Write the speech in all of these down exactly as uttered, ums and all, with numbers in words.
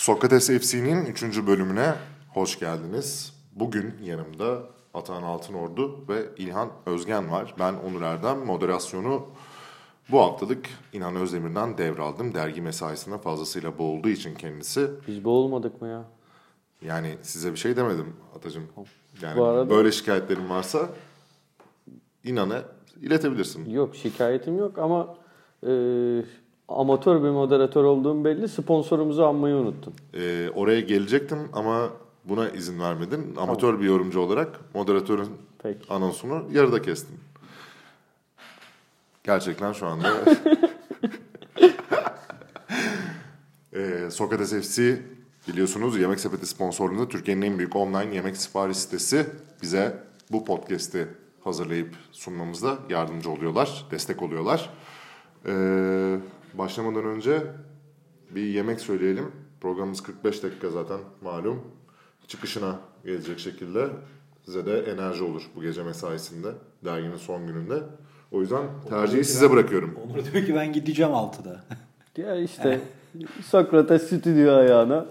Sokrates F C'nin üçüncü bölümüne hoş geldiniz. Bugün yanımda Atahan Altınordu ve İlhan Özgen var. Ben Onur Erdem. Moderasyonu bu haftalık İlhan Özdemir'den devraldım. Dergi mesaisine fazlasıyla boğulduğu için kendisi. Biz boğulmadık mı ya? Yani size bir şey demedim Atacığım. Yani arada... böyle şikayetlerin varsa İlhan'a iletebilirsin. Yok, şikayetim yok ama... Ee... Amatör bir moderatör olduğum belli. Sponsorumuzu anmayı unuttum. Ee, oraya gelecektim ama buna izin vermedin. Amatör tamam. Bir yorumcu olarak moderatörün Peki. anonsunu yarıda kestim. Gerçekten şu anda. ee, Sokrates F C biliyorsunuz Yemek Sepeti sponsorluğunda Türkiye'nin en büyük online yemek sipariş sitesi bize bu podcast'i hazırlayıp sunmamızda yardımcı oluyorlar, destek oluyorlar. Ee, başlamadan önce bir yemek söyleyelim. Programımız kırk beş dakika zaten malum. Çıkışına gelecek şekilde size de enerji olur bu gece mesaisinde. Derginin son gününde. O yüzden tercihi size ben, bırakıyorum. Onur diyor ki ben gideceğim altıda. Ya işte Sokrates stüdyo ayağına.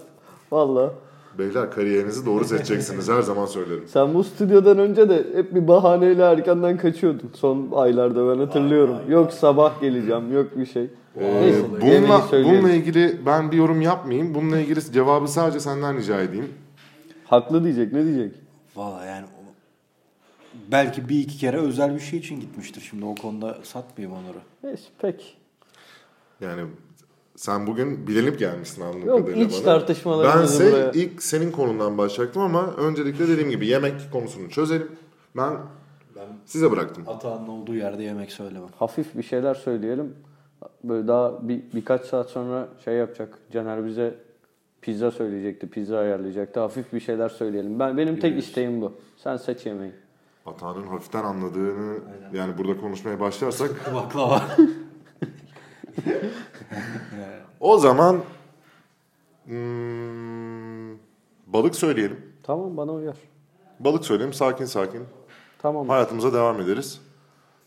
Valla. Beyler kariyerinizi doğru seçeceksiniz. Her zaman söylerim. Sen bu stüdyodan önce de hep bir bahaneyle erkenden kaçıyordun. Son aylarda ben hatırlıyorum. Ay, ay, yok ay. Sabah geleceğim, yok bir şey. Ee, bununla, bununla ilgili ben bir yorum yapmayayım. Bununla ilgili cevabı sadece senden rica edeyim. Haklı diyecek, ne diyecek? Valla yani belki bir iki kere özel bir şey için gitmiştir. Şimdi o konuda satmayayım Onur'u. Peki. Yani... Sen bugün bilenip gelmişsin anladığım kadarıyla bana. Yok, iç tartışmalarımızı buraya. Bense ilk senin konundan başlayacaktım ama öncelikle dediğim gibi yemek konusunu çözelim. Ben, ben size bıraktım. Atağın olduğu yerde yemek söylemem. Hafif bir şeyler söyleyelim. Böyle daha bir, birkaç saat sonra şey yapacak. Caner bize pizza söyleyecekti, pizza ayarlayacaktı. Hafif bir şeyler söyleyelim. Ben Benim Yürüyoruz. tek isteğim bu. Sen seç yemeği. Atağın hafiften anladığını Aynen. yani burada konuşmaya başlarsak. Baklava. O zaman hmm, balık söyleyelim. Tamam, bana uyar. Balık söyleyelim, sakin sakin. Tamam. Hayatımıza devam ederiz.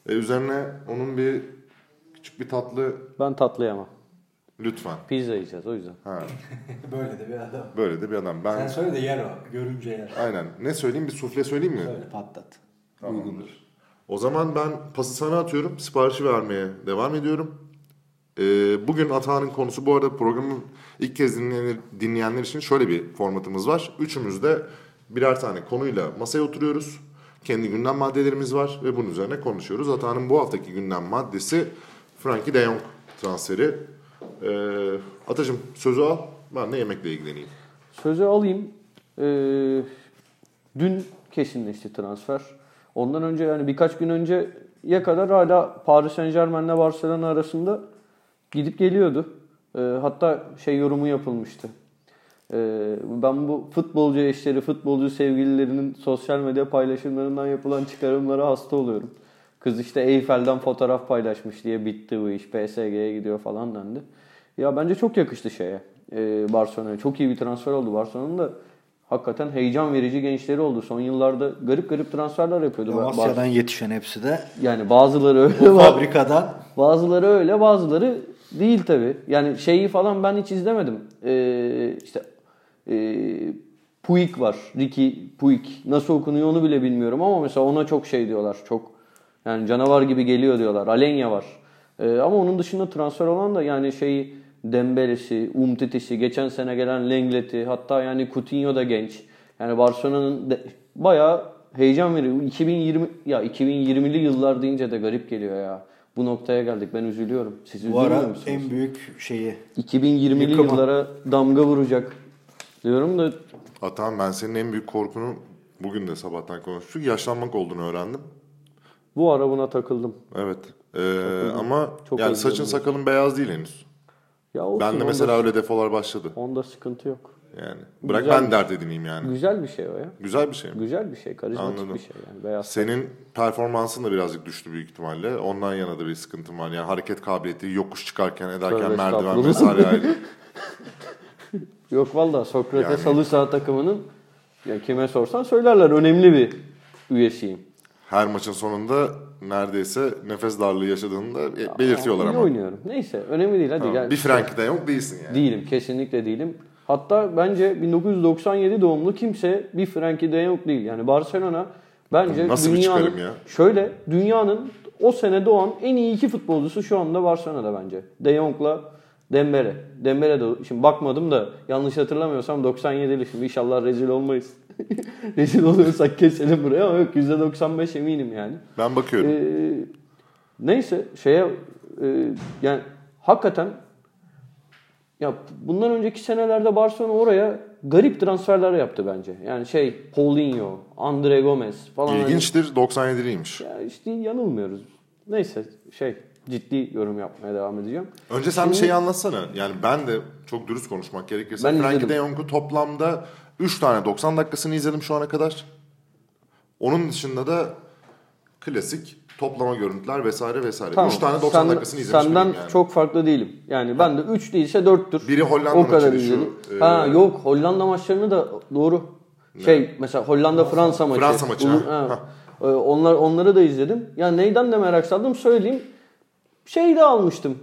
Ee, üzerine onun bir küçük bir tatlı. Ben tatlı yemem. Lütfen. Pizza yiyeceğiz o yüzden. Ha. Böyle de bir adam. Böyle de bir adam. Ben... Sen söyle de yer o. Görünce yer. Aynen. Ne söyleyeyim, bir sufle söyleyeyim mi? Söyle, patlat. Tamamdır. Uygundur. O zaman ben pası sana atıyorum. Siparişi vermeye devam ediyorum. Bugün Atahan'ın konusu, bu arada programın ilk kez dinleyenler, dinleyenler için şöyle bir formatımız var. Üçümüz de birer tane konuyla masaya oturuyoruz. Kendi gündem maddelerimiz var ve bunun üzerine konuşuyoruz. Atahan'ın bu haftaki gündem maddesi Frenkie de Jong transferi. Ee, Atacığım sözü al, ben de yemekle ilgileneyim. Sözü alayım. Ee, dün kesinleşti transfer. Ondan önce yani birkaç gün önceye kadar hala Paris Saint Germain ile Barcelona arasında gidip geliyordu. E, hatta şey yorumu yapılmıştı. E, ben bu futbolcu eşleri, futbolcu sevgililerinin sosyal medya paylaşımlarından yapılan çıkarımlara hasta oluyorum. Kız işte Eyfel'den fotoğraf paylaşmış diye bitti bu iş. P S G'ye gidiyor falan dendi. Ya bence çok yakıştı şeye. E, Barcelona'ya. Çok iyi bir transfer oldu. Barcelona'nın da hakikaten heyecan verici gençleri oldu. Son yıllarda garip garip transferler yapıyordu. Amasya'dan yetişen hepsi de. Yani bazıları öyle. O fabrikadan. Bazıları öyle, bazıları değil tabii. Yani şeyi falan ben hiç izlemedim. Ee, işte e, Puig var. Riqui Puig. Nasıl okunuyor onu bile bilmiyorum ama mesela ona çok şey diyorlar. Çok yani canavar gibi geliyor diyorlar. Alenya var. Ee, ama onun dışında transfer olan da yani şeyi Dembele'si, Umtiti'si, geçen sene gelen Lenglet'i, hatta yani Coutinho da genç. Yani Barcelona'nın de, bayağı heyecan veriyor. iki bin yirmi ya iki bin yirmili yıllar deyince de garip geliyor ya. Bu noktaya geldik. Ben üzülüyorum. Siz üzülüyor musunuz? Bu ara en büyük şeyi. iki bin yirmili yıkama. Yıllara damga vuracak diyorum da. Atan, ben senin en büyük korkunu bugün de sabahtan konuştuk. Yaşlanmak olduğunu öğrendim. Bu ara buna takıldım. Evet. Ee, takıldım. Ama çok yani saçın sakalın beyaz değil henüz. Ya olsun, ben de mesela öyle defolar başladı. Onda sıkıntı yok. Yani bırak güzel, ben dert edineyim yani. Güzel bir şey o ya. Güzel bir şey mi? Güzel bir şey. Karizmatik Anladım. bir şey yani. Beyaz. Senin performansın da birazcık düştü büyük ihtimalle. Ondan yana da bir sıkıntım var. Yani hareket kabiliyeti, yokuş çıkarken ederken Söyle merdiven vesaire ayrı. Yok valla Sokrates yani... halı saha takımının ya kime sorsan söylerler. Önemli bir üyesiyim. Her maçın sonunda neredeyse nefes darlığı yaşadığını da ya, belirtiyorlar ama. İyi oynuyorum. Neyse önemli değil hadi. Ha, gel. Bir Frenkie de Jong değilsin yani. Değilim, kesinlikle değilim. Hatta bence bin dokuz yüz doksan yedi doğumlu kimse bir Frenkie de Jong değil. Yani Barcelona bence nasıl dünyanın şöyle dünyanın o sene doğan en iyi iki futbolcusu şu anda Barcelona'da bence. De Jong'la Dembele. Dembele de şimdi bakmadım da yanlış hatırlamıyorsam doksan yedili. Şimdi inşallah rezil olmayız. Rezil oluyorsak keselim buraya ama yok yüzde doksan beş eminim yani. Ben bakıyorum. Ee, neyse şeye e, yani hakikaten ya bundan önceki senelerde Barcelona oraya garip transferler yaptı bence. Yani şey Paulinho, Andre Gomez falan. İlginçtir hani, doksan yediliymiş. Ya işte yanılmıyoruz. Neyse şey ciddi yorum yapmaya devam edeceğim. Önce sen şimdi, bir şeyi anlatsana. Yani ben de çok dürüst konuşmak gerekirse Frenkie de Jong'u toplamda üç tane doksan dakikasını izledim şu ana kadar. Onun dışında da klasik toplama görüntüler vesaire vesaire. Tamam. üç tane doksan Sen, dakikasını izlemiş senden yani. Çok farklı değilim. Yani ben de üç değilse dörttür. Biri Hollanda o kadar maçıydı şu. E... Ha yok Hollanda maçlarını da doğru. Ne? Şey mesela Hollanda Fransa maçı. Fransa maçı. Ulu, ha. Ha. Onlar onları da izledim. Ya yani neyden de merak saldım söyleyeyim. Şey de almıştım.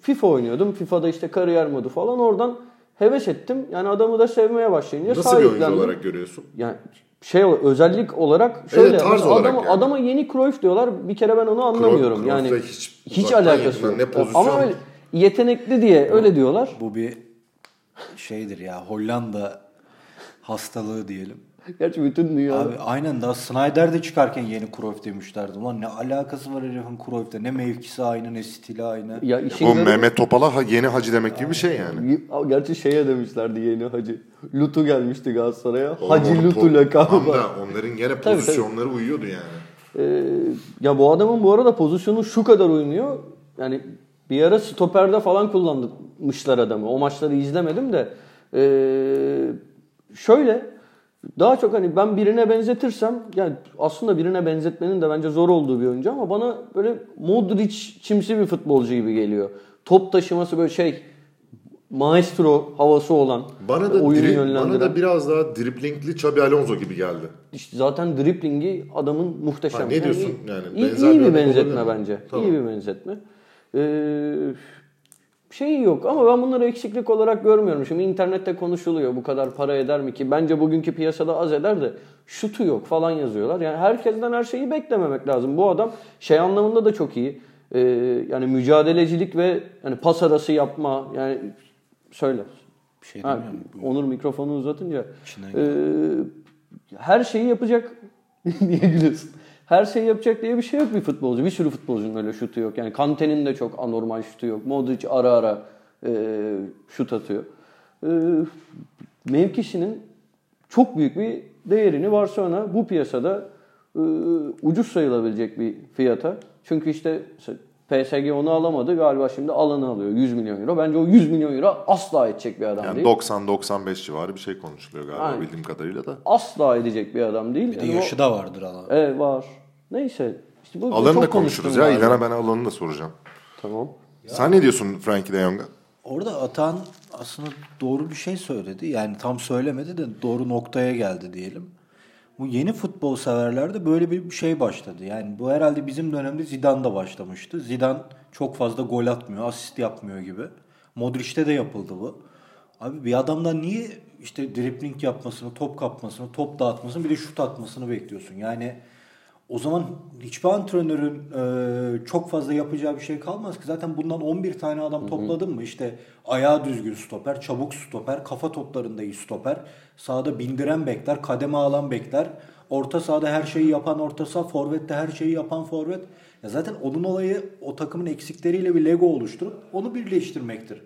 FIFA oynuyordum. FIFA'da işte kariyer modu falan oradan heves ettim. Yani adamı da sevmeye başlayınca nasıl sahiplendim. Nasıl bir oyuncu olarak görüyorsun? Yani şey özellik olarak şöyle evet, tarz olarak adama, yani. Adama yeni Cruyff diyorlar. Bir kere ben onu anlamıyorum. Cruyff, yani hiç, hiç alakası yok. Ama öyle yetenekli diye öyle diyorlar. Bu bir şeydir ya Hollanda hastalığı diyelim. Gerçi bütün dünya. Abi aynen daha Snyder de çıkarken yeni Cruyff demişlerdi. Ulan ne alakası var herifin Cruyff'te? Ne mevkisi aynı ne stili aynı. Ya işin bu garip... Mehmet Topal'a yeni hacı demek yani. Gibi bir şey yani. Gerçi şeye demişlerdi yeni hacı. Lutu gelmişti Galatasaray'a. Oğlum, hacı Lutu lakabı. Onların gene pozisyonları tabii, tabii. uyuyordu yani. Ee, ya bu adamın bu arada pozisyonu şu kadar uymuyor. Yani bir ara stoperde falan kullanmışlar adamı. O maçları izlemedim de. Ee, şöyle... Daha çok hani ben birine benzetirsem yani aslında birine benzetmenin de bence zor olduğu bir oyuncu ama bana böyle Modric çimsi bir futbolcu gibi geliyor. Top taşıması böyle şey maestro havası olan bana da oyunu diri, yönlendiren. Bana da biraz daha driplingli Xabi Alonso gibi geldi. İşte zaten driplingi adamın muhteşem. Ha, ne diyorsun yani? yani iyi, benzer iyi, bir bir benzetme bence. Tamam. İyi bir benzetme bence. İyi bir benzetme. Şey yok ama ben bunları eksiklik olarak görmüyorum. Şimdi internette konuşuluyor bu kadar para eder mi ki? Bence bugünkü piyasada az eder de şutu yok falan yazıyorlar. Yani herkesten her şeyi beklememek lazım. Bu adam şey anlamında da çok iyi. Ee, yani mücadelecilik ve yani pas arası yapma. Yani söyle. Bir şey ha, Onur mikrofonu uzatınca. E, her şeyi yapacak. Niye gülüyorsun? Her şeyi yapacak diye bir şey yok bir futbolcu. Bir sürü futbolcunun öyle şutu yok. Yani Kante'nin de çok anormal şutu yok. Modric ara ara e, şut atıyor. E, mevkisinin çok büyük bir değerini Barcelona bu piyasada e, ucuz sayılabilecek bir fiyata. Çünkü işte P S G onu alamadı. Galiba şimdi alanı alıyor. yüz milyon euro. Bence o yüz milyon euro asla edecek bir adam yani değil. doksan doksan beş civarı bir şey konuşuluyor galiba yani, bildiğim kadarıyla da. Asla edecek bir adam değil. Bir de yani yaşı o... da vardır alan. Evet var. Neyse. İşte bu, alanı da konuşuruz ya. İlhan'a ben alanını da soracağım. Tamam. Ya. Sen ne diyorsun Frenkie de Jong'a? Orada Atahan aslında doğru bir şey söyledi. Yani tam söylemedi de doğru noktaya geldi diyelim. Bu yeni futbol severlerde böyle bir şey başladı. Yani bu herhalde bizim dönemde Zidane'da başlamıştı. Zidane çok fazla gol atmıyor, asist yapmıyor gibi. Modric'te de yapıldı bu. Abi bir adamdan niye işte dribling yapmasını, top kapmasını, top dağıtmasını bir de şut atmasını bekliyorsun? Yani o zaman hiçbir antrenörün e, çok fazla yapacağı bir şey kalmaz ki. Zaten bundan on bir tane adam hı hı. topladın mı? İşte ayağı düzgün stoper, çabuk stoper, kafa toplarında iyi stoper. Sağda bindiren bekler, kademe alan bekler. Orta sahada her şeyi yapan orta saha, forvette her şeyi yapan forvet. Ya zaten onun olayı o takımın eksikleriyle bir Lego oluşturup onu birleştirmektir.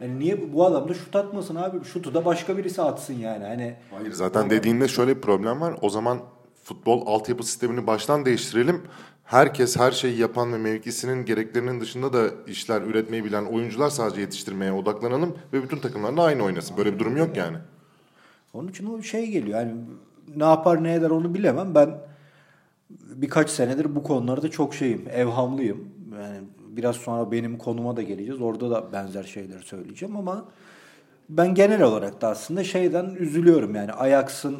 Yani niye bu adam da şut atmasın abi? Şutu da başka birisi atsın yani. Hani hayır zaten yani, dediğinde şöyle bir problem var. O zaman futbol altyapı sistemini baştan değiştirelim. Herkes her şeyi yapan ve mevkisinin gereklerinin dışında da işler üretmeyi bilen oyuncular sadece yetiştirmeye odaklanalım ve bütün takımlarla aynı oynasın. Böyle bir durum yok yani. Onun için o şey geliyor. Yani ne yapar ne eder onu bilemem. Ben birkaç senedir bu konularda çok şeyim, evhamlıyım. Yani biraz sonra benim konuma da geleceğiz. Orada da benzer şeyleri söyleyeceğim ama ben genel olarak da aslında şeyden üzülüyorum. Yani Ayaks'ın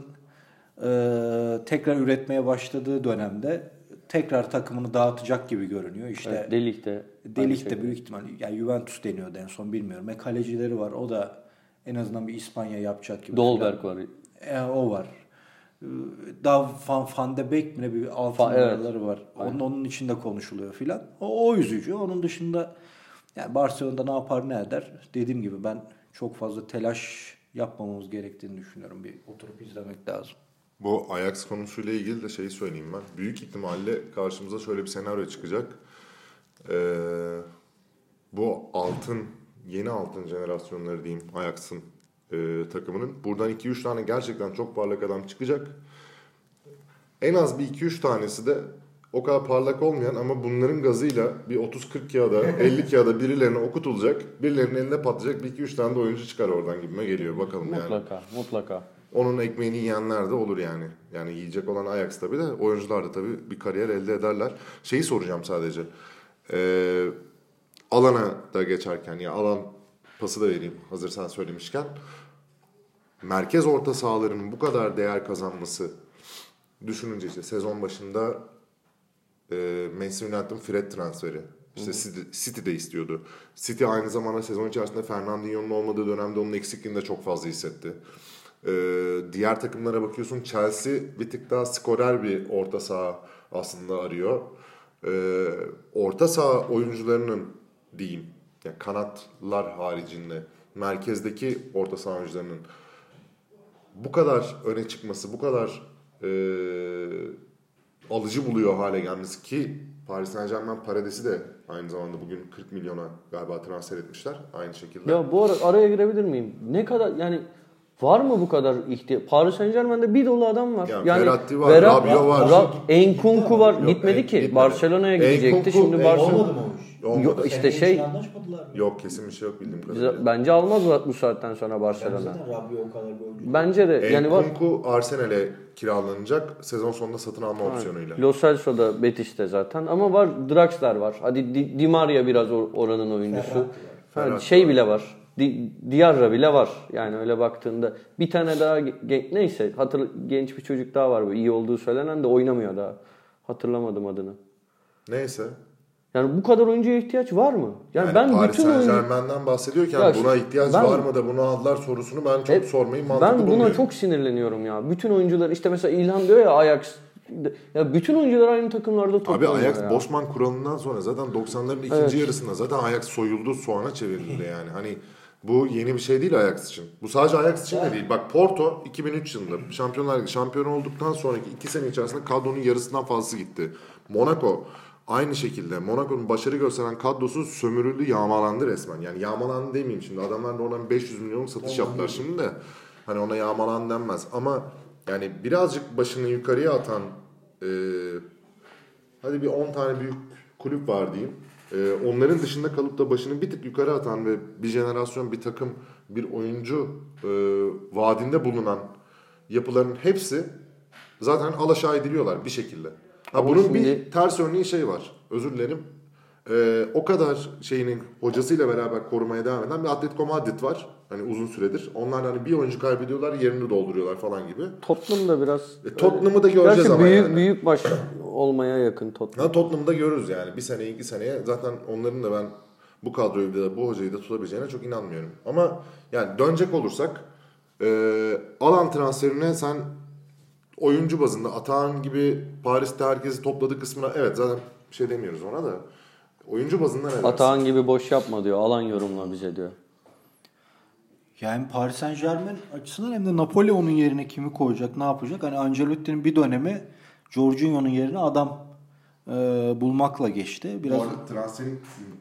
Ee, tekrar üretmeye başladığı dönemde tekrar takımını dağıtacak gibi görünüyor. İşte evet, Delik'te. Delik'te büyük ihtimalle yani Juventus deniyordu en son bilmiyorum. E kalecileri var. O da En azından bir İspanya yapacak gibi. Dolberg var. E, o var. Daha Van, Van de Beek mi ne bir altı Van, numaraları evet. var. Onun, onun içinde konuşuluyor filan. O, o üzücü. Onun dışında yani Barcelona'da ne yapar ne eder? Dediğim gibi ben çok fazla telaş yapmamamız gerektiğini düşünüyorum. Bir oturup izlemek lazım. Bu Ayaks konusuyla ilgili de şeyi söyleyeyim ben. Büyük ihtimalle karşımıza şöyle bir senaryo çıkacak. Ee, bu altın, yeni altın jenerasyonları diyeyim Ayaks'ın e, takımının. Buradan iki üç tane gerçekten çok parlak adam çıkacak. En az bir iki üç tanesi de o kadar parlak olmayan ama bunların gazıyla bir otuz kırk kağıda, elli kağıda birilerine okutulacak. Birilerinin elinde patlayacak bir iki üç tane de oyuncu çıkar oradan gibime geliyor. Bakalım mutlaka, yani. Mutlaka, mutlaka. Onun ekmeğini yiyenler de olur yani. Yani yiyecek olan Ajax tabii de oyuncular da tabii bir kariyer elde ederler. Şeyi soracağım sadece. Ee, alana da geçerken ya alan pası da vereyim hazır sen söylemişken. Merkez orta sahalarının bu kadar değer kazanması düşününce işte sezon başında e, Manchester United'ın Fred transferi. İşte City, City de istiyordu. City aynı zamanda sezon içerisinde Fernandinho'nun olmadığı dönemde onun eksikliğini de çok fazla hissetti. Ee, diğer takımlara bakıyorsun Chelsea bir tık daha skorer bir orta saha aslında arıyor. Ee, orta saha oyuncularının diyeyim yani kanatlar haricinde merkezdeki orta saha oyuncularının bu kadar öne çıkması, bu kadar e, alıcı buluyor hale gelmesi ki Paris Saint Germain Paredes'i de aynı zamanda bugün kırk milyona galiba transfer etmişler aynı şekilde. Ya bu ara- araya girebilir miyim? Ne kadar yani var mı bu kadar ihtiyaç? Paris Saint Germain'de bir dolu adam var. Yani, yani Verratti var, Vera, Rabiot var. Ra- Nkunku var. Yok, gitmedi en, ki. Gitmedi. Barcelona'ya gidecekti. Şimdi Barcelona olmadı mı olmuş? Yok işte şey. Yok kesin bir şey yok bildiğim kadarıyla. Bence almazlar bu saatten sonra Barcelona. Bence de Rabiot o kadar böyle. Bence de yani var. Nkunku Arsenal'e kiralanacak. Sezon sonunda satın alma ha, opsiyonuyla. Lo Celso'da Betis'te zaten ama var Draxler var. Hadi Di, Di Maria biraz or- oranın oyuncusu. Ha, şey bile var. Di- Diarra bile var. Yani öyle baktığında bir tane daha gen- neyse hatırla genç bir çocuk daha var bu iyi olduğu söylenen de oynamıyor daha. Hatırlamadım adını. Neyse. Yani bu kadar oyuncuya ihtiyaç var mı? Yani, yani ben Paris bütün Saint Germain'den bahsediyorken ya buna ihtiyaç ben, var mı da bunu aldılar sorusunu ben çok e, sormayı mantıklı buluyorum. Ben buna bulmuyorum. Çok sinirleniyorum ya. Bütün oyuncular işte mesela İlhan diyor ya Ajax ya bütün oyuncular aynı takımlarda toplanıyor. Abi Ajax Bosman kuralından sonra zaten doksanların ikinci evet. yarısında zaten Ajax soyuldu, soğana çevrildi yani. Hani bu yeni bir şey değil Ajax için. Bu sadece Ajax için de değil. Bak Porto iki bin üç yılında Şampiyonlar Ligi şampiyon olduktan sonraki iki sene içerisinde kadronun yarısından fazlası gitti. Monaco aynı şekilde. Monaco'nun başarı gösteren kadrosu sömürüldü, yağmalandı resmen. Yani yağmalandı demeyeyim şimdi. Adamlar da oradan beş yüz milyonluk satış yaptılar şimdi de. Hani ona yağmalan denmez. Ama yani birazcık başını yukarıya atan e, hadi bir on tane büyük kulüp var diyeyim. Onların dışında kalıp da başını bir tık yukarı atan ve bir jenerasyon, bir takım, bir oyuncu e, vaadinde bulunan yapıların hepsi zaten alaşağı ediliyorlar bir şekilde. Ha, bunun şimdi bir ters örneği şey var. Özür dilerim. E, o kadar şeyinin hocasıyla beraber korumaya devam eden bir Atletico Madrid var. Hani uzun süredir. Onlar hani bir oyuncu kaybediyorlar, yerini dolduruyorlar falan gibi. Tottenham'da biraz. E, Tottenham'ı da göreceğiz gerçi ama büyük, yani. büyük baş olmaya yakın Tottenham. Ya, Tottenham'da görürüz yani. Bir sene, iki seneye zaten onların da ben bu kadroyu da bu hocayı da tutabileceğine çok inanmıyorum. Ama yani dönecek olursak e, alan transferine sen oyuncu bazında Atahan gibi Paris'te herkesi topladığı kısmına evet zaten bir şey demiyoruz ona da. Oyuncu bazında ne Atahan gibi boş yapma diyor. Alan yorumla bize diyor. Yani Paris Saint Germain açısından hem de Napoli onun yerine kimi koyacak, ne yapacak? Hani Ancelotti'nin bir dönemi Jorginho'nun yerine adam e, bulmakla geçti. Biraz transferin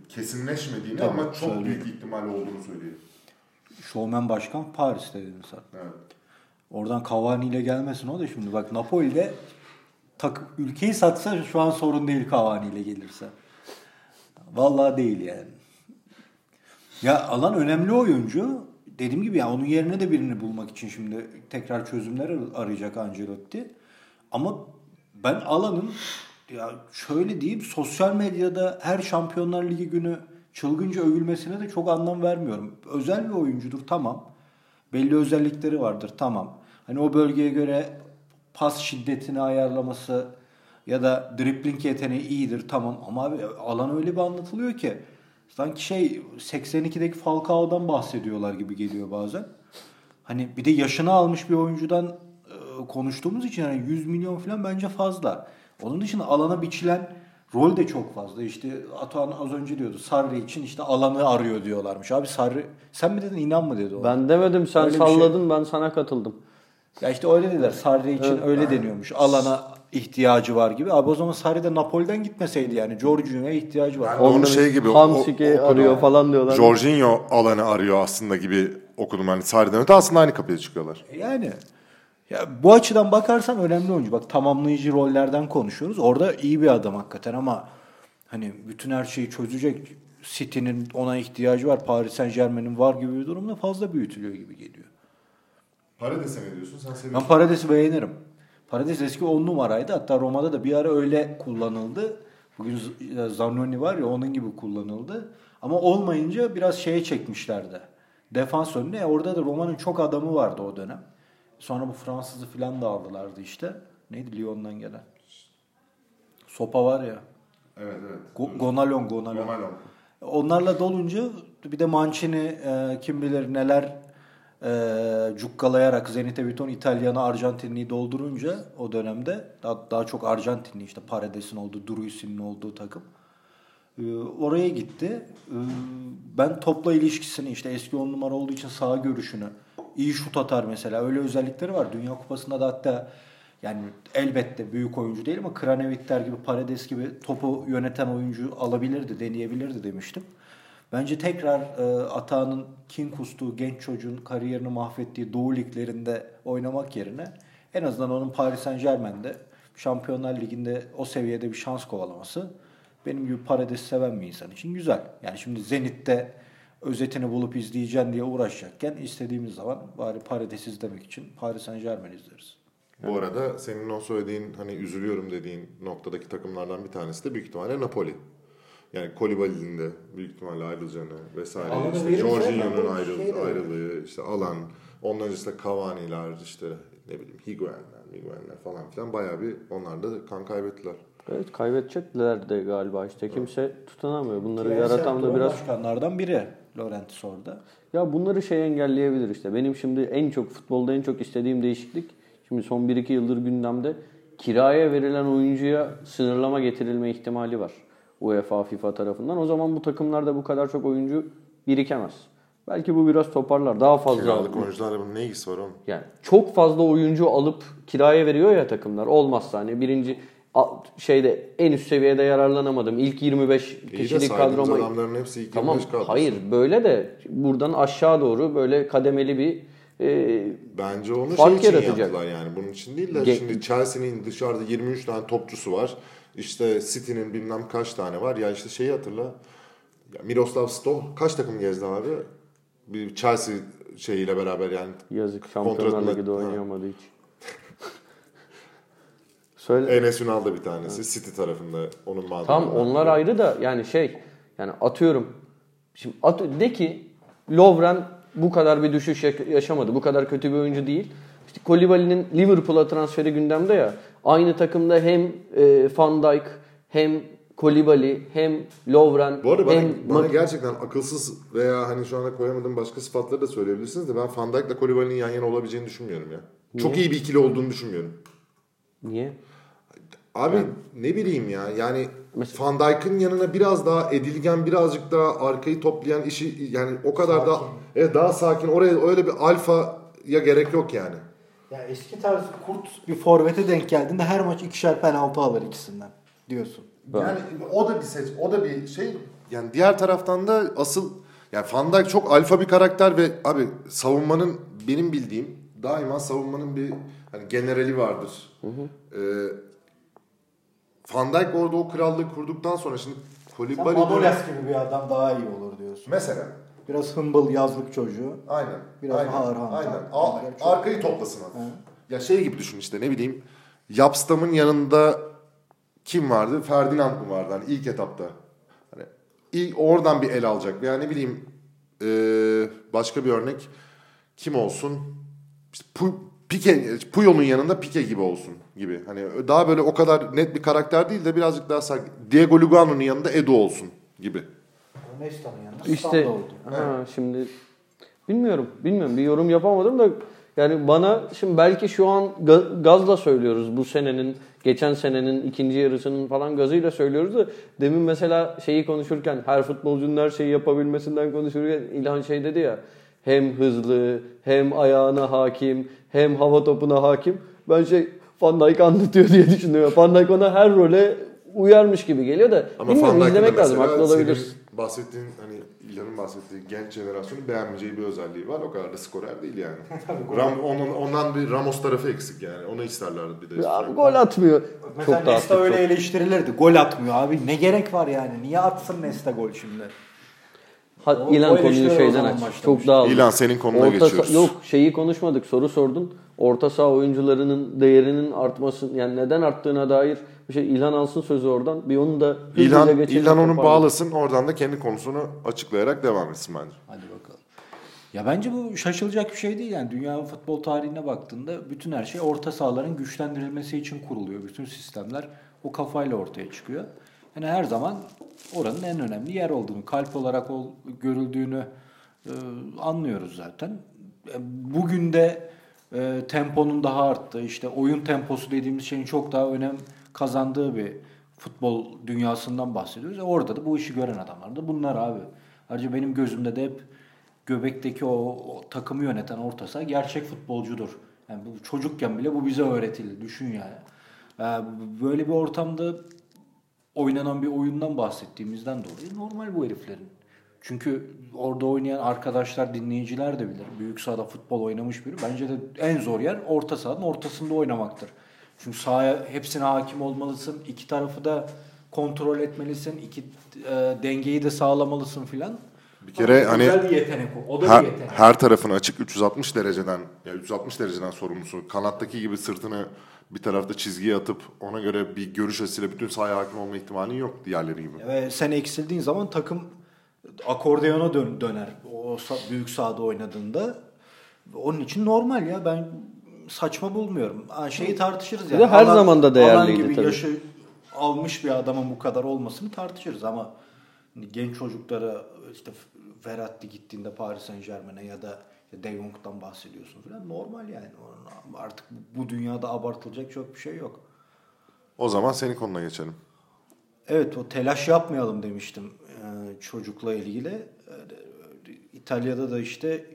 kesinleşmediğini tabii, ama çok söyleyeyim. Büyük ihtimal olduğunu söylüyor. Şovmen başkan Paris'te dedin sen. Evet. Oradan Cavani ile gelmesin o da şimdi. Bak Napoli'de takım ülkeyi satsa şu an sorun değil Cavani ile gelirse. Vallahi değil yani. Ya alan önemli oyuncu. Dediğim gibi ya onun yerine de birini bulmak için şimdi tekrar çözümler arayacak Ancelotti. Ama ben Alan'ın ya şöyle diyeyim sosyal medyada her Şampiyonlar Ligi günü çılgınca övülmesine de çok anlam vermiyorum. Özel bir oyuncudur tamam. Belli özellikleri vardır tamam. Hani o bölgeye göre pas şiddetini ayarlaması ya da dribling yeteneği iyidir tamam. Ama abi Alan öyle bir anlatılıyor ki Sanki şey seksen ikideki Falcao'dan bahsediyorlar gibi geliyor bazen. Hani bir de yaşını almış bir oyuncudan e, konuştuğumuz için yani yüz milyon falan bence fazla. Onun dışında alana biçilen rol de çok fazla. İşte Atahan az önce diyordu, Sarri için işte alanı arıyor diyorlarmış. Abi Sarri, sen mi dedin inan mı dedi o? Ben demedim, sen öyle salladın şey. Ben sana katıldım. Ya işte öyle dediler, Sarri için evet, öyle deniyormuş. Alana ihtiyacı var gibi. Abi o zaman Sarri de Napoli'den gitmeseydi yani. Jorginho'ya ihtiyacı var. Yani onun şey gibi. Hamsik'i arıyor falan diyorlar. Jorginho alanı arıyor aslında gibi okudum. Yani Sarri'den öte aslında aynı kapıya çıkıyorlar. Yani ya bu açıdan bakarsan önemli oyuncu. Bak tamamlayıcı rollerden konuşuyoruz. Orada iyi bir adam hakikaten ama hani bütün her şeyi çözecek, City'nin ona ihtiyacı var, Paris Saint Germain'in var gibi bir durumda fazla büyütülüyor gibi geliyor. Paredes'e mi diyorsun? Sen seviyorsun. Ben Paredes'i beğenirim. Paredes eski on numaraydı. Hatta Roma'da da bir ara öyle kullanıldı. Bugün Zanoni var ya, onun gibi kullanıldı. Ama olmayınca biraz şeye çekmişlerdi. Defans önüne. Orada da Roma'nın çok adamı vardı o dönem. Sonra bu Fransız'ı falan da aldılardı işte. Neydi Lyon'dan gelen? Sopa var ya. Evet evet. Go- Gonalon, Gonalon. Gonalon. Onlarla dolunca bir de Mancini e, kim bilir neler E, cukkalayarak Zenit'e bütün İtalyan'ı, Arjantinli'yi doldurunca o dönemde daha, daha çok Arjantinli, işte Paredes'in olduğu, Druisi'nin olduğu takım e, oraya gitti. E, ben topla ilişkisini, işte eski on numara olduğu için saha görüşünü, iyi şut atar mesela, öyle özellikleri var. Dünya Kupası'nda da hatta yani elbette büyük oyuncu değil ama Kraneviter gibi, Paredes gibi topu yöneten oyuncu alabilirdi, deneyebilirdi demiştim. Bence tekrar e, Atahan'ın kin kustuğu, genç çocuğun kariyerini mahvettiği Doğu liglerinde oynamak yerine en azından onun Paris Saint Germain'de, Şampiyonlar Ligi'nde o seviyede bir şans kovalaması benim gibi Paredes'i seven bir insan için güzel. Yani şimdi Zenit'te özetini bulup izleyeceğim diye uğraşacakken istediğimiz zaman bari Paredes'i izlemek için Paris Saint Germain izleriz. Bu arada senin o söylediğin, hani üzülüyorum dediğin noktadaki takımlardan bir tanesi de büyük ihtimalle Napoli. Yani Kolibali'nin de büyük ihtimalle ayrılacağını vesaire. İşte Jorginho'nun ayrıldığı, ayrılığı, işte Alan, ondan işte Cavani'ler, işte ne bileyim Higuain'ler, Higuain'ler falan filan, bayağı bir onlar da kan kaybettiler. Evet, kaybedecekler de galiba işte. Kimse evet. tutunamıyor. Bunları Kiyase, yaratan da biraz... başkanlardan biri Laurentiis orada. Ya bunları şey engelleyebilir işte. Benim şimdi en çok futbolda en çok istediğim değişiklik, şimdi son bir iki yıldır gündemde, kiraya verilen oyuncuya sınırlama getirilme ihtimali var UEFA, FIFA tarafından. O zaman bu takımlarda bu kadar çok oyuncu birikemez. Belki bu biraz toparlar. Daha fazla. Kiralık oyuncularla bunun ne ilgisi var oğlum? Yani çok fazla oyuncu alıp kiraya veriyor ya takımlar. Olmazsa hani birinci şeyde en üst seviyede yararlanamadım. İlk yirmi beş İyi kişilik kadroma. İyi de adamların hepsi ilk tamam, yirmi beş kadrosu. Hayır böyle de buradan aşağı doğru böyle kademeli bir E, bence onu şey için yaratacak. Yaptılar yani. Bunun için değil de Ge- şimdi Chelsea'nin dışarıda yirmi üç tane topçusu var. İşte City'nin bilmem kaç tane var. Ya işte şeyi hatırla. Ya Miroslav Stoh kaç takım gezdi abi? Bir Chelsea şeyiyle beraber yani. Yazık, Şampiyonlar Ligi'de oynayamadı hiç. Söyle. Enes Ünal da bir tanesi. Evet. City tarafında onun mağdurları. Tam onlar var. Ayrı da yani şey yani atıyorum. Şimdi at- de ki Lovren bu kadar bir düşüş yaşamadı. Bu kadar kötü bir oyuncu değil. İşte Kolibali'nin Liverpool'a transferi gündemde ya. Aynı takımda hem e, Van Dijk, hem Kolibali, hem Lovren. Bu arada bana, hem... bana gerçekten akılsız veya hani şu anda koyamadığım başka sıfatları da söyleyebilirsiniz de ben Van Dijk'la Kolibali'nin yan yana olabileceğini düşünmüyorum ya. Niye? Çok iyi bir ikili olduğunu düşünmüyorum. Niye? Abi yani... ne bileyim ya yani... Mesela. Van Dijk'ın yanına biraz daha edilgen, birazcık daha arkayı toplayan işi yani o kadar sakin. Daha evet, daha sakin, oraya öyle bir alfaya gerek yok yani. Ya eski tarz kurt bir forvete denk geldiğinde her maç ikişer penaltı alır ikisinden diyorsun. Yani evet. o da bir seç, o da bir şey. Yani diğer taraftan da asıl yani Van Dijk çok alfa bir karakter ve abi savunmanın benim bildiğim daima savunmanın bir hani generali vardır. Hı hı. Ee, Van Dijk orada o krallığı kurduktan sonra şimdi Kolibali... Sen Adoles gibi bir adam daha iyi olur diyorsun. Mesela? Biraz hımbıl yazlık çocuğu. Aynen. Biraz ağır hantal. Aynen. A- çok... Arkayı toplasın abi. Ya şey gibi düşün işte ne bileyim. Yapstam'ın yanında kim vardı? Ferdinand mı vardı hani ilk etapta? Hani ilk oradan bir el alacak. Yani ne bileyim ee, başka bir örnek kim olsun? İşte Pu- Pique, Puyol'un yanında Pique gibi olsun gibi. Hani daha böyle o kadar net bir karakter değil de birazcık daha sakin. Diego Lugano'nun yanında Edu olsun gibi. Nesta'nın yanında İşte, Standa oldu. Ha, evet. Şimdi bilmiyorum, bilmiyorum. Bir yorum yapamadım da yani bana şimdi belki şu an gazla söylüyoruz bu senenin, geçen senenin ikinci yarısının falan gazıyla söylüyoruz da demin mesela şeyi konuşurken, her futbolcunun her şeyi yapabilmesinden konuşurken İlhan şey dedi ya, hem hızlı, hem ayağına hakim, hem hava topuna hakim. Ben şey Van Dijk anlatıyor diye düşünüyorum. Van Dijk ona her role uyarmış gibi geliyor da ama bilmiyorum, izlemek lazım. Haklı olabilirsin. Bahsettiğin, hani İlhan'ın bahsettiği genç jenerasyonu beğenmeyeceği bir özelliği var. O kadar da skorer değil yani. Ram, onun, ondan bir Ramos tarafı eksik yani. Onu isterlerdi bir de. Abi gol atmıyor. Mesela çok Nesta öyle çok eleştirilirdi. Gol atmıyor abi. Ne gerek var yani? Niye atsın Nesta gol şimdi? Ha, o, İlhan o konuyu şeyden aç. Çok dağıldı. İlhan senin konuna orta geçiyoruz. Sa- yok şeyi konuşmadık. Soru sordun. Orta saha oyuncularının değerinin artması, yani neden arttığına dair bir şey. İlhan alsın sözü oradan. Bir onu da İlhan, İlhan onu bağlasın. Oradan da kendi konusunu açıklayarak devam etsin bence. Hadi bakalım. Ya bence bu şaşılacak bir şey değil. Yani dünya futbol tarihine baktığında bütün her şey orta sahaların güçlendirilmesi için kuruluyor. Bütün sistemler o kafayla ortaya çıkıyor. Yani her zaman oranın en önemli yer olduğunu, kalp olarak ol, görüldüğünü e, anlıyoruz zaten. E, bugün de e, temponun daha arttığı, işte oyun temposu dediğimiz şeyin çok daha önem kazandığı bir futbol dünyasından bahsediyoruz. E, orada da bu işi gören adamlar da bunlar abi. Ayrıca benim gözümde de hep göbekteki o, o takımı yöneten orta saha gerçek futbolcudur. Yani bu, çocukken bile bu bize öğretildi. Düşün yani. E, böyle bir ortamda oynanan bir oyundan bahsettiğimizden dolayı normal bu heriflerin. Çünkü orada oynayan arkadaşlar, dinleyiciler de bilir. Büyük sahada futbol oynamış biri. Bence de en zor yer orta sahanın ortasında oynamaktır. Çünkü sahaya hepsine hakim olmalısın. İki tarafı da kontrol etmelisin. İki e, dengeyi de sağlamalısın filan. Bir kere hani güzel bir yetenek o. O da her, bir yetenek. Her tarafını açık üç yüz altmış dereceden, ya üç yüz altmış dereceden sorumlusu. Kanattaki gibi sırtını bir tarafta çizgiye atıp ona göre bir görüş açısıyla bütün sahaya hakim olma ihtimalin yok diğerleri gibi. Ve sen eksildiğin zaman takım akordeona dön- döner. O büyük sahada oynadığında. Onun için normal ya, ben saçma bulmuyorum. Ha, şeyi tartışırız yani. Her alan, zaman da değerliydi tabii. Alan gibi tabii. Yaşı almış bir adamın bu kadar olmasını tartışırız ama genç çocuklara işte Verratti gittiğinde Paris Saint Germain'e ya da De Jong'dan bahsediyorsun falan. Normal yani. Artık bu dünyada abartılacak çok bir şey yok. O zaman senin konuna geçelim. Evet, o telaş yapmayalım demiştim ee, çocukla ilgili. İtalya'da da işte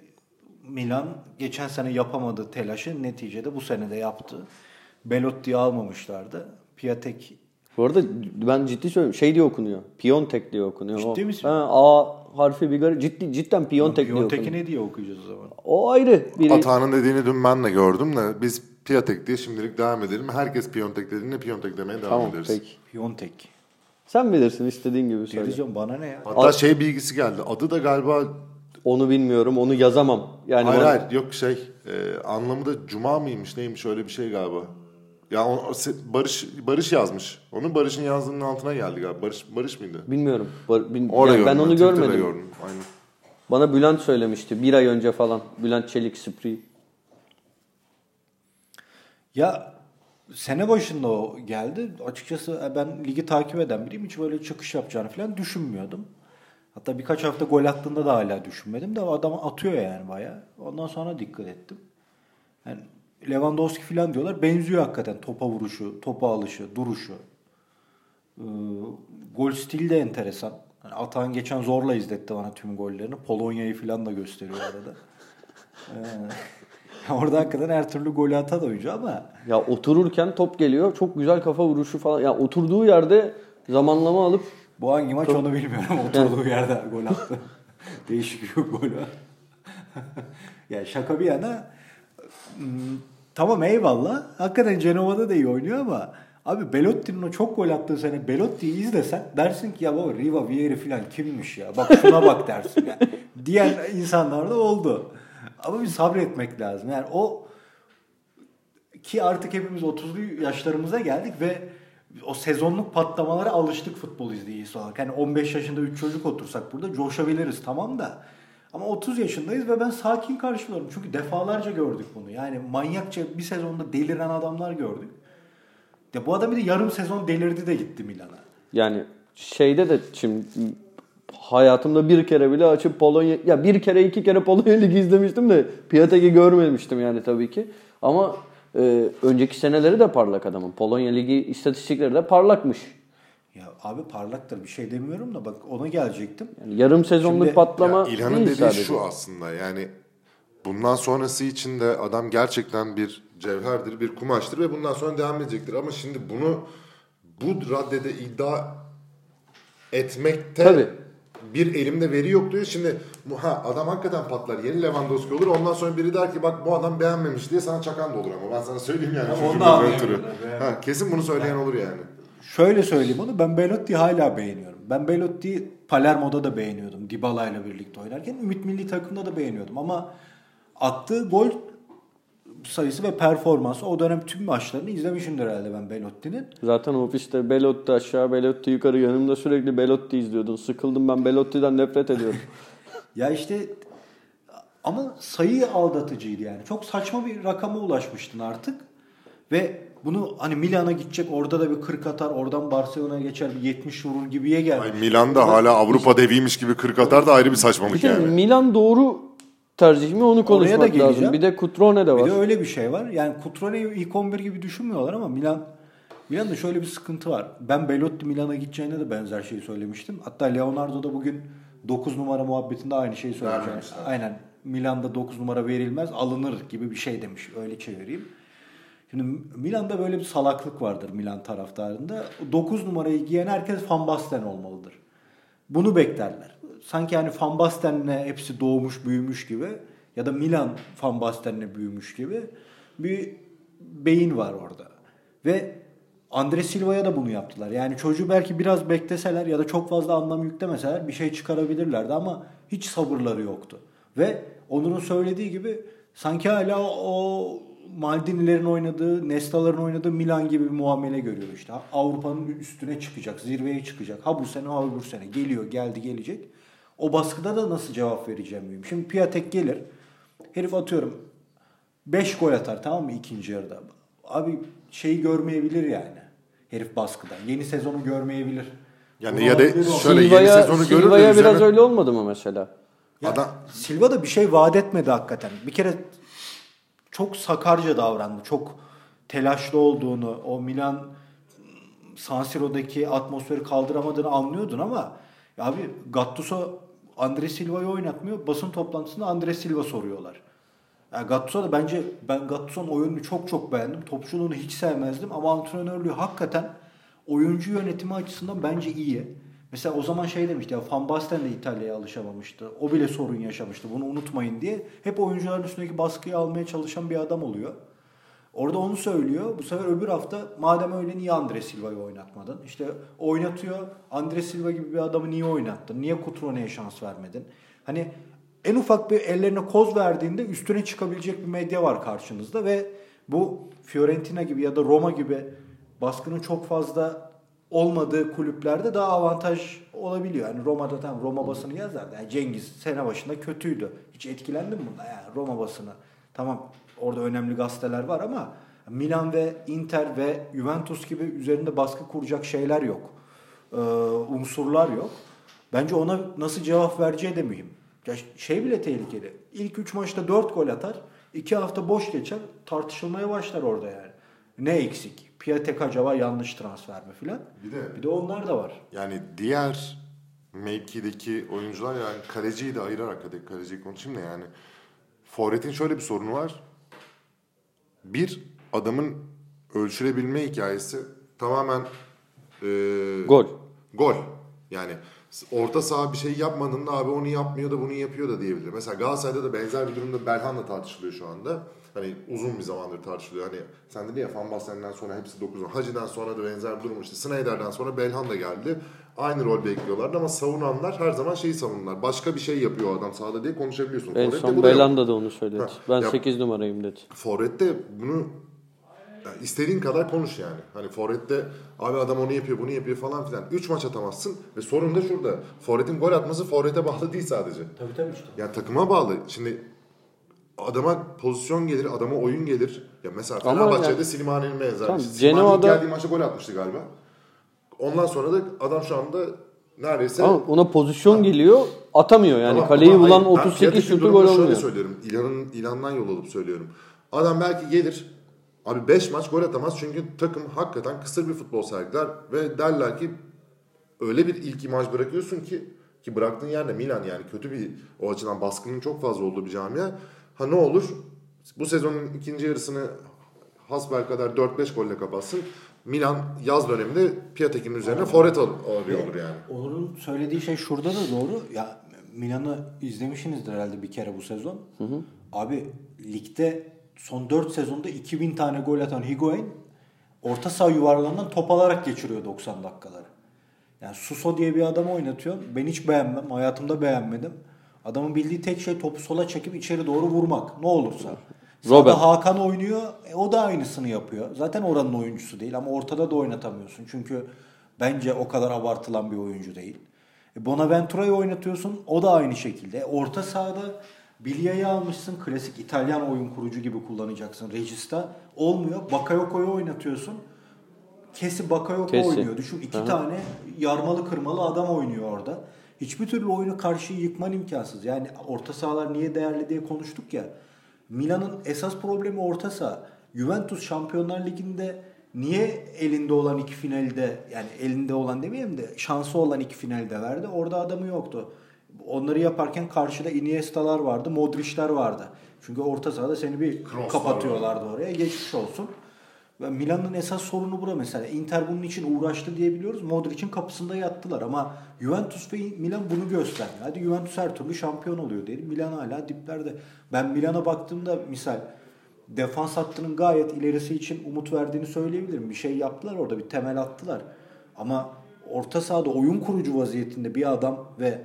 Milan geçen sene yapamadığı telaşı neticede bu sene de yaptı. Belotti'yi almamışlardı. Piatek. Bu arada ben ciddi söylüyorum. Şey diye okunuyor. Piontek diye okunuyor. Ciddi o. Misin? Ha, A harfi bir garip. Ciddi, cidden Piontek diye okunuyor. Piontek'i ne diye okuyacağız o zaman? O ayrı. Biri... Atahan'ın dediğini dün ben de gördüm de biz Piatek diye şimdilik devam edelim. Herkes Piontek dediğinde Piontek demeye devam tamam, ederiz. Tamam peki. Piontek. Sen bilirsin, istediğin gibi söyle. Geleceğim, bana ne ya? Hatta Ad... şey bilgisi geldi. Adı da galiba... Onu bilmiyorum. Onu yazamam. Yani hayır bana... hayır. Yok şey. E, anlamı da cuma mıymış neymiş öyle bir şey galiba. Ya on, Barış Barış yazmış. Onun Barış'ın yazdığının altına geldi galiba. Barış Barış mıydı? Bilmiyorum. Bar, bin, yani ben onu Twitter'da görmedim. Gördüm. Aynen. Bana Bülent söylemişti bir ay önce falan. Bülent Çelik Sprey. Ya sene başında o geldi. Açıkçası ben ligi takip eden biriyim. Hiç böyle çıkış yapacağını falan düşünmüyordum. Hatta birkaç hafta gol attığında da hala düşünmedim de adam atıyor yani bayağı. Ondan sonra dikkat ettim. Yani Lewandowski falan diyorlar. Benziyor hakikaten topa vuruşu, topa alışı, duruşu. Ee, gol stili de enteresan. Yani Atahan geçen zorla izletti bana tüm gollerini. Polonya'yı falan da gösteriyor arada. ee, orada hakikaten her türlü golü atan oyuncu ama. Ya otururken top geliyor. Çok güzel kafa vuruşu falan. Ya oturduğu yerde zamanlama alıp. Bu hangi maç top... onu bilmiyorum. Oturduğu yerde gol attı. Değişik bir gol var. Yani şaka bir yana. Hmm, tamam eyvallah. Hakikaten Cenova'da da iyi oynuyor ama abi Belotti'nin o çok gol attığı sene Belotti'yi izlesen dersin ki ya baba Riva Vieri falan kimmiş ya. Bak şuna bak dersin. Yani. Diğer insanlar da oldu. Ama bir sabretmek lazım. Yani o ki artık hepimiz otuzlu yaşlarımıza geldik ve o sezonluk patlamalara alıştık futbol izleyicisi olarak. Yani on beş yaşında üç çocuk otursak burada coşabiliriz tamam da. Ama otuz yaşındayız ve ben sakin karşılıyorum. Çünkü defalarca gördük bunu. Yani manyakça bir sezonda deliren adamlar gördük. Ya bu adam bir de yarım sezon delirdi de gitti Milan'a. Yani şeyde de şimdi hayatımda bir kere bile açıp Polonya... Ya bir kere iki kere Polonya Ligi izlemiştim de Piatek'i görmemiştim yani tabii ki. Ama e, önceki seneleri de parlak adamın. Polonya Ligi istatistikleri de parlakmış. Ya abi parlaktır, bir şey demiyorum da bak ona gelecektim. Yani yarım sezonluk şimdi, patlama değil sadece. İlhan'ın dediği şu aslında yani bundan sonrası için de adam gerçekten bir cevherdir, bir kumaştır ve bundan sonra devam edecektir. Ama şimdi bunu bu raddede iddia etmekte... Tabii. Bir elimde veri yok diyor. Şimdi ha, adam hakikaten patlar. Yeni Lewandowski olur. Ondan sonra biri der ki bak bu adam beğenmemiş diye sana çakan da olur ama. Ben sana söyleyeyim yani. Ya ben ha, kesin bunu söyleyen ben, olur yani. Şöyle söyleyeyim onu. Ben Belotti'yi hala beğeniyorum. Ben Belotti'yi Palermo'da da beğeniyordum. Dybala'yla birlikte oynarken. Ümit Milli Takım'da da beğeniyordum. Ama attığı gol sayısı ve performansı o dönem tüm maçlarını izlemişimdir herhalde ben Belotti'nin. Zaten ofiste Belotti aşağı, Belotti yukarı, yanımda sürekli Belotti izliyordun. Sıkıldım, ben Belotti'den nefret ediyorum. Ya işte ama sayı aldatıcıydı yani. Çok saçma bir rakama ulaşmıştın artık. Ve bunu hani Milan'a gidecek, orada da bir kırk atar, oradan Barcelona'ya geçer bir yetmiş vurur gibiye geldi. Milan da hala Avrupa deviymiş gibi kırk atar da ayrı bir saçmalık yani. Milan doğru tercih mi? Onu konuşmak lazım. Bir de Cutrone de var. Bir de öyle bir şey var. Yani Cutrone'yi ilk on bir gibi düşünmüyorlar ama Milan Milan'da şöyle bir sıkıntı var. Ben Belotti Milan'a gideceğine de benzer şeyi söylemiştim. Hatta Leonardo da bugün dokuz numara muhabbetinde aynı şeyi söylemiş. Yani. Aynen. Milan'da dokuz numara verilmez, alınır gibi bir şey demiş. Öyle çevireyim. Şimdi Milan'da böyle bir salaklık vardır Milan taraftarında. dokuz numarayı giyen herkes Van Basten olmalıdır. Bunu beklerler. Sanki hani Van Basten'le hepsi doğmuş büyümüş gibi ya da Milan Van Basten'le büyümüş gibi bir beyin var orada. Ve Andre Silva'ya da bunu yaptılar. Yani çocuğu belki biraz bekleseler ya da çok fazla anlam yüklemeseler bir şey çıkarabilirlerdi ama hiç sabırları yoktu. Ve Onur'un söylediği gibi sanki hala o Maldinilerin oynadığı, Nesta'ların oynadığı Milan gibi bir muamele görüyor işte. Avrupa'nın üstüne çıkacak, zirveye çıkacak. Ha bu sene, ha bu sene. Geliyor, geldi, gelecek. O baskıda da nasıl cevap vereceğim diyeyim. Şimdi Piatek gelir. Herif atıyorum beş gol atar, tamam mı, ikinci yarıda. Abi şeyi görmeyebilir yani. Herif baskıda. Yeni sezonu görmeyebilir. Yani ya da şöyle Silva'ya, yeni sezonu görür. Silva'ya biraz üzerine... öyle olmadı mı mesela? Ya, Adam... Silva da bir şey vaat etmedi hakikaten. Bir kere çok sakarca davrandı. Çok telaşlı olduğunu, o Milan San Siro'daki atmosferi kaldıramadığını anlıyordun ama abi Gattuso Andre Silva'yı oynatmıyor. Basın toplantısında Andre Silva soruyorlar. Yani Gattuso da bence ben Gattuso'nun oyununu çok çok beğendim. Topçuluğunu hiç sevmezdim ama antrenörlüğü hakikaten oyuncu yönetimi açısından bence iyi. Mesela o zaman şey demişti ya, Van Basten de İtalya'ya alışamamıştı. O bile sorun yaşamıştı. Bunu unutmayın diye. Hep oyuncuların üstündeki baskıyı almaya çalışan bir adam oluyor. Orada onu söylüyor. Bu sefer öbür hafta madem öyle niye Andre Silva'yı oynatmadın? İşte oynatıyor. Andre Silva gibi bir adamı niye oynattın? Niye Cutrone'ye şans vermedin? Hani en ufak bir ellerine koz verdiğinde üstüne çıkabilecek bir medya var karşınızda ve bu Fiorentina gibi ya da Roma gibi baskının çok fazla olmadığı kulüplerde daha avantaj olabiliyor. Yani Roma'da tam Roma basını yazardı. Yani Cengiz sene başında kötüydü. Hiç etkilendin mi bundan? Yani Roma basını. Tamam orada önemli gazeteler var ama Milan ve Inter ve Juventus gibi üzerinde baskı kuracak şeyler yok. Ee, unsurlar yok. Bence ona nasıl cevap vereceği de mühim. Ya şey bile tehlikeli. İlk üç maçta dört gol atar. iki hafta boş geçer. Tartışılmaya başlar orada yani. Ne eksik? Piatek acaba yanlış transfer mi filan? Bir de, bir de onlar da var. Yani diğer mevkideki oyuncular, yani kaleciyi de ayırarak, hadi kaleciyi konuşayım da yani. Forvet'in şöyle bir sorunu var. Bir, adamın ölçülebilme hikayesi tamamen e, gol. Gol. Yani orta saha bir şey yapmadığında abi onu yapmıyor da bunu yapıyor da diyebilir. Mesela Galatasaray'da da benzer bir durumda Belhan'la tartışılıyor şu anda. Hani uzun bir zamandır tartışılıyor. Hani sen dedin ya Van Basten'den sonra hepsi dokuz. Hacı'dan sonra da benzer bir durum işte. Snyder'den sonra Belhan da geldi. Aynı rol bekliyorlardı ama savunanlar her zaman şeyi savunurlar. Başka bir şey yapıyor adam sahada diye konuşabiliyorsun. En Forret'te son Belhan da onu söyledi. Ha, ben ya, sekiz numarayım dedi. Forret'te bunu yani istediğin kadar konuş yani. Hani Forret'te abi adam onu yapıyor, bunu yapıyor falan filan. üç maç atamazsın ve sorun da şurada. Forret'in gol atması Forret'e bağlı değil sadece. Tabii tabii işte. Yani takıma bağlı. Şimdi adama pozisyon gelir, adama oyun gelir. Ya mesela Fenerbahçe'de yani, Slimani'nin benzermişti. Tamam, Slimani'nin geldiği maçta gol atmıştı galiba. Ondan sonra da adam şu anda neredeyse. Ama ona pozisyon ha. geliyor, atamıyor yani. Ama, kaleyi ama bulan hayır, otuz sekiz şutu gol olmuyor. Şöyle söylüyorum, İlhan'ın, İlhan'dan yol alıp söylüyorum. Adam belki gelir, abi beş maç gol atamaz çünkü takım hakikaten kısır bir futbol sergiler ve derler ki öyle bir ilk imaj bırakıyorsun ki, ki bıraktığın yerde Milan yani kötü bir, o açıdan baskının çok fazla olduğu bir camia. Ha ne olur bu sezonun ikinci yarısını hasbelkader dört beş golle kapatsın. Milan yaz döneminde Piatek'in üzerine forvet alıyor olur yani. Onur'un söylediği şey şurada da doğru. Ya Milan'ı izlemişsinizdir herhalde bir kere bu sezon. Hı hı. Abi ligde son dört sezonda iki bin tane gol atan Higuain orta saha yuvarlandan top alarak geçiriyor doksan dakikaları. Yani Suso diye bir adamı oynatıyor. Ben hiç beğenmem. Hayatımda beğenmedim. Adamın bildiği tek şey topu sola çekip içeri doğru vurmak. Ne olursa. Sağda Hakan oynuyor. E, o da aynısını yapıyor. Zaten oranın oyuncusu değil ama ortada da oynatamıyorsun. Çünkü bence o kadar abartılan bir oyuncu değil. E, Bonaventura'yı oynatıyorsun. O da aynı şekilde. E, orta sahada Bilia'yı almışsın. Klasik İtalyan oyun kurucu gibi kullanacaksın. Regista. Olmuyor. Bakayoko'yu oynatıyorsun. Kesi Bakayoko Kesi. oynuyor. Şu iki Aha. tane yarmalı kırmalı adam oynuyor orada. Hiçbir türlü oyunu karşıyı yıkman imkansız. Yani orta sahalar niye değerli diye konuştuk ya. Milan'ın esas problemi orta saha. Juventus Şampiyonlar Ligi'nde niye elinde olan iki finalde, yani elinde olan demeyeyim de şansı olan iki finalde verdi. Orada adamı yoktu. Onları yaparken karşıda Iniesta'lar vardı, Modric'ler vardı. Çünkü orta sahada seni bir Cross kapatıyorlardı var. oraya. Geçmiş olsun. Milan'ın esas sorunu bura mesela. Inter bunun için uğraştı diyebiliyoruz. Modric'in kapısında yattılar ama Juventus ve Milan bunu gösterdi. Hadi Juventus her türlü şampiyon oluyor diyelim. Milan hala diplerde. Ben Milan'a baktığımda misal defans hattının gayet ilerisi için umut verdiğini söyleyebilirim. Bir şey yaptılar orada, bir temel attılar. Ama orta sahada oyun kurucu vaziyetinde bir adam ve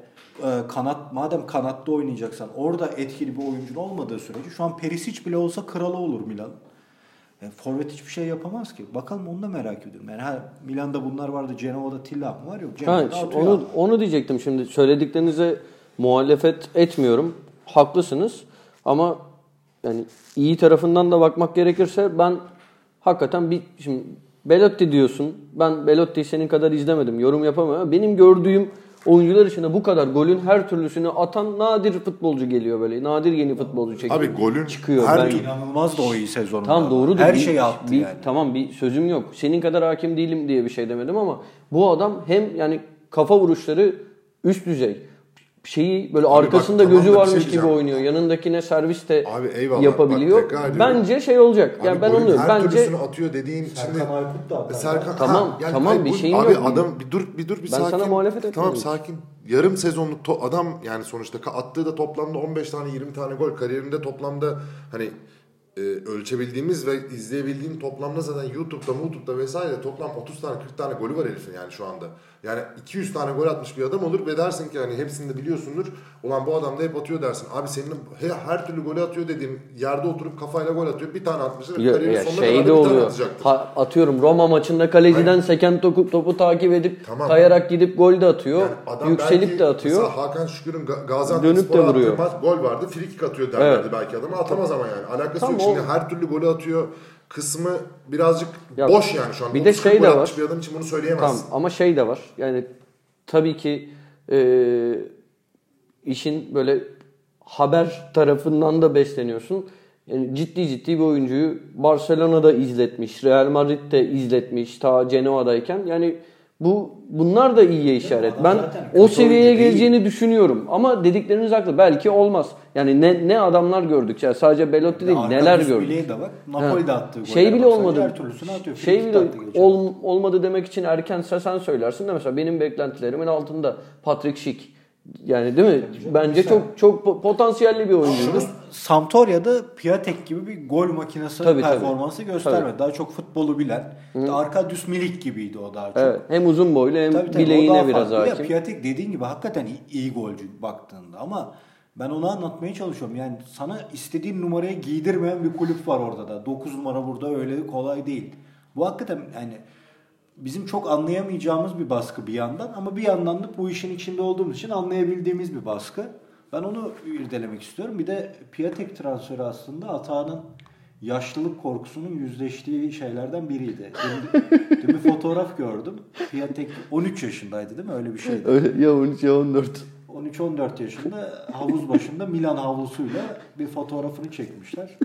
e, kanat, madem kanatta oynayacaksan orada etkili bir oyuncun olmadığı sürece şu an Perisic bile olsa kralı olur Milan. Yani forvet hiçbir şey yapamaz ki. Bakalım onu da merak ediyorum. Yani ha, Milan'da bunlar vardı. Cenova'da Tilla mı var yok? Cenova'da ha, onu, onu diyecektim şimdi. Söylediklerinize muhalefet etmiyorum. Haklısınız. Ama yani iyi tarafından da bakmak gerekirse ben hakikaten bir... Şimdi Belotti diyorsun. Ben Belotti'yi senin kadar izlemedim. Yorum yapamıyorum. Benim gördüğüm oyuncular içinde bu kadar golün her türlüsünü atan nadir futbolcu geliyor böyle. Nadir yeni futbolcu çekiyor. Abi golün çıkıyor. Her türlü inanılmaz da o iyi sezonunda. Tam doğrudur. Her bir, şeyi attı bir, yani. Tamam bir sözüm yok. Senin kadar hakim değilim diye bir şey demedim ama bu adam hem yani kafa vuruşları üst düzey. Şeyi böyle abi arkasında bak, gözü varmış şey gibi oynuyor. Yanındakine servis de abi, yapabiliyor. Bak, bence şey olacak. Abi, yani ben onu her bence türlüsünü atıyor dediğin Serkan içinde Aykut da atar. Serkan tamam ha, yani tamam hayır, bir şeyin abi, yok. Abi adam bir dur bir dur bir ben sakin. Ben sana muhalefet etmiyorum. Tamam sakin. Yarım sezonluk to- adam yani sonuçta attığı da toplamda on beş tane yirmi tane gol kariyerinde toplamda hani e, ölçebildiğimiz ve izleyebildiğim toplamda zaten YouTube'da, YouTube'da vesaire toplam otuz tane kırk tane golü var herifin yani şu anda. Yani iki yüz tane gol atmış bir adam olur ve dersin ki hani hepsini de biliyorsundur. Ulan bu adam da hep atıyor dersin. Abi senin her türlü golü atıyor dediğim yerde oturup kafayla gol atıyor. Bir tane atmıştır. Kariyerin sonuna kadar bir oluyor. Tane atacaktır. Ha, atıyorum Roma maçında kaleciden Hayır. seken topu, topu takip edip tamam. kayarak gidip gol de atıyor. Yani yükselip belki, de atıyor. Hakan Şükür'ün Gaziantepspor'a attığı maç gol vardı. Frikik atıyor derlerdi evet. belki adama. Atamaz tamam. ama yani. Alakası tamam, yok. Şimdi o... her türlü golü atıyor. Kısmı birazcık ya, boş yani şu an. Bir de şey de var. Bir adam için bunu söyleyemezsin. Tamam ama şey de var. Yani tabii ki e, işin böyle haber tarafından da besleniyorsun. Yani ciddi ciddi bir oyuncuyu Barcelona'da izletmiş, Real Madrid'de izletmiş, ta Genoa'dayken. Yani bu bunlar da iyiye işaret. Ben o seviyeye geleceğini değil. düşünüyorum. Ama dedikleriniz haklı. Belki olmaz. Yani ne ne adamlar gördük. Yani sadece Belotti değil, yani neler gördük. Bak, Napoli'de attığı şey bile olmadı. Şey bile ol, olmadı demek için erkense sen söylersin de mesela benim beklentilerimin altında Patrick Schick. Yani değil mi? Tabii Bence çok sen. çok potansiyelli bir oyuncu. Sampdoria'da Piatek gibi bir gol makinesi tabii, performansı tabii. göstermedi. Tabii. Daha çok futbolu bilen. Arkadius Milik gibiydi o daha çok. Evet. Hem uzun boylu hem tabii, tabii, bileğine biraz hakim. Ya, Piatek dediğin gibi hakikaten iyi, iyi golcü baktığında ama ben onu anlatmaya çalışıyorum. Yani sana istediğin numaraya giydirmeyen bir kulüp var orada da. dokuz numara burada öyle kolay değil. Bu hakikaten yani bizim çok anlayamayacağımız bir baskı bir yandan ama bir yandan da bu işin içinde olduğumuz için anlayabildiğimiz bir baskı. Ben onu irdelemek istiyorum. Bir de Piatek transferi aslında Atahan'ın yaşlılık korkusunun yüzleştiği şeylerden biriydi. Dün bir fotoğraf gördüm. Piatek on üç yaşındaydı değil mi? Öyle bir şeydi. Öyle, ya on üç ya on dört. on üç on dört yaşında havuz başında Milan havlusuyla bir fotoğrafını çekmişler.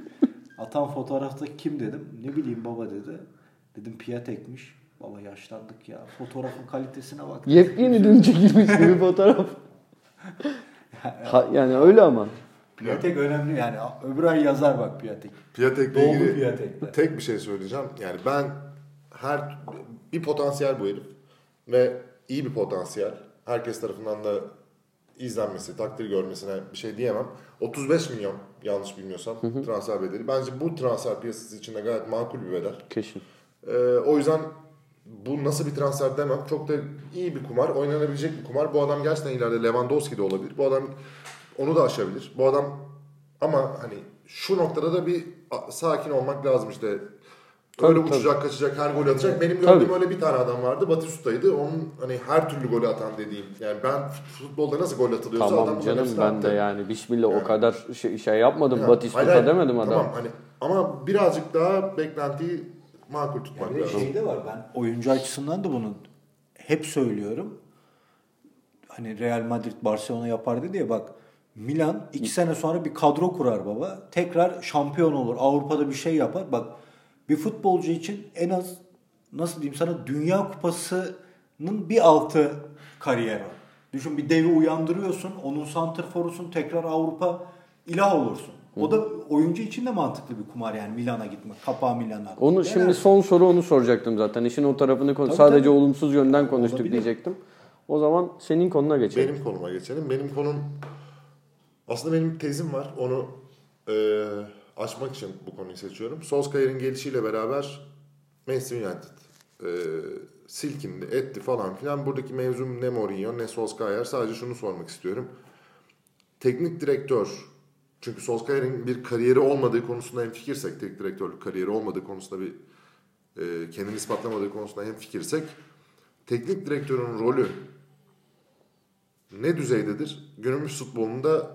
Atan fotoğrafta kim dedim. Ne bileyim baba dedi. Dedim Piatek'miş. Baba yaşlandık ya. Fotoğrafın kalitesine bak. Yepyeni dün çekilmiş bir fotoğraf. Yani, yani öyle ama. Piatek önemli yani. Öbür ay yazar bak Piatek. Piatek'le ilgili Piatek'le. Tek bir şey söyleyeceğim. Yani ben her bir potansiyel bu herif. Ve iyi bir potansiyel. Herkes tarafından da izlenmesi, takdir görmesine bir şey diyemem. otuz beş milyon yanlış bilmiyorsam hı hı. transfer bedeli. Bence bu transfer piyasası için de gayet makul bir bedel. Kesin. Ee, o yüzden bu nasıl bir transfer demem. Çok da iyi bir kumar, oynanabilecek bir kumar. Bu adam gerçekten ileride Lewandowski de olabilir. Bu adam onu da aşabilir. Bu adam ama hani şu noktada da bir sakin olmak lazım işte. Öyle tabii, uçacak, tabii. kaçacak, her golü atacak. Benim gördüğüm tabii. öyle bir tane adam vardı. Batista'ydı. Onun hani her türlü golü atan dediğim. Yani ben futbolda nasıl gol atılıyorsa tamam, adam canım ben attı. De yani bismillah yani. O kadar şey, şey yapmadım. Yani, Batista hayır, demedim adam. Tamam hani ama birazcık daha beklentiyi makul tutmak yani lazım. Şey de var. Ben oyuncu açısından da bunu hep söylüyorum. Hani Real Madrid Barcelona yapardı diye bak Milan iki sene sonra bir kadro kurar baba. Tekrar şampiyon olur. Avrupa'da bir şey yapar. Bak bir futbolcu için en az nasıl diyeyim sana Dünya Kupası'nın bir altı kariyeri. Düşün bir devi uyandırıyorsun. Onun santrforusun. Tekrar Avrupa ilah olursun. Hı. O da oyuncu için de mantıklı bir kumar yani Milan'a gitmek. Kapağı Milan'a. Onu değil şimdi yani. Son soru onu soracaktım zaten. İşin o tarafını tabii, sadece tabii. olumsuz yönden konuştuk olabilir. Diyecektim. O zaman senin konuna geçelim. Benim konuma geçelim. Benim konum aslında benim tezim var. Onu eee açmak için bu konuyu seçiyorum. Solskjaer'in gelişiyle beraber Manchester United e, silkindi, etti falan filan. Buradaki mevzum ne Mourinho ne Solskjaer. Sadece şunu sormak istiyorum. Teknik direktör, çünkü Solskjaer'in bir kariyeri olmadığı konusunda hemfikirsek, teknik direktörlük kariyeri olmadığı konusunda bir e, kendini ispatlamadığı konusunda hemfikirsek, teknik direktörün rolü ne düzeydedir? Günümüz futbolunda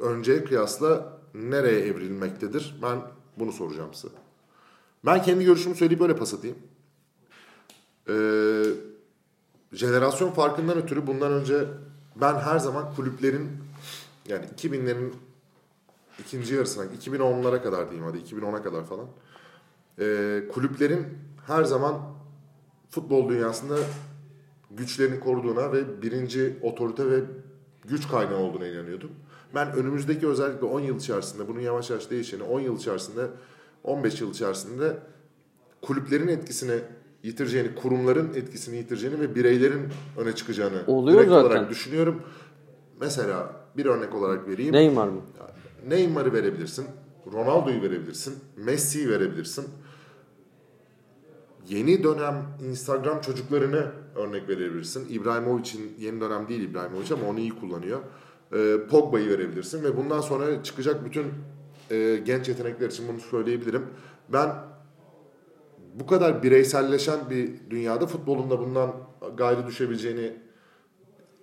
önceye kıyasla nereye evrilmektedir? Ben bunu soracağım size. Ben kendi görüşümü söyleyip böyle pas atayım. Ee, jenerasyon farkından ötürü bundan önce ben her zaman kulüplerin yani iki binlerin ikinci yarısına, iki bin onlara kadar diyeyim hadi iki bin ona kadar falan ee, kulüplerin her zaman futbol dünyasında güçlerini koruduğuna ve birinci otorite ve güç kaynağı olduğuna inanıyordum. Ben önümüzdeki özellikle on yıl içerisinde, bunun yavaş yavaş değişeni on yıl içerisinde, on beş yıl içerisinde kulüplerin etkisini yitireceğini, kurumların etkisini yitireceğini ve bireylerin öne çıkacağını oluyor direkt zaten. Olarak düşünüyorum. Mesela bir örnek olarak vereyim. Neymar mı? Neymar'ı verebilirsin, Ronaldo'yu verebilirsin, Messi'yi verebilirsin. Yeni dönem Instagram çocuklarını örnek verebilirsin. İbrahimovic'in yeni dönem değil İbrahimovic ama onu iyi kullanıyor. Pogba'yı verebilirsin ve bundan sonra çıkacak bütün e, genç yetenekler için bunu söyleyebilirim. Ben bu kadar bireyselleşen bir dünyada futbolun da bundan gayrı düşebileceğini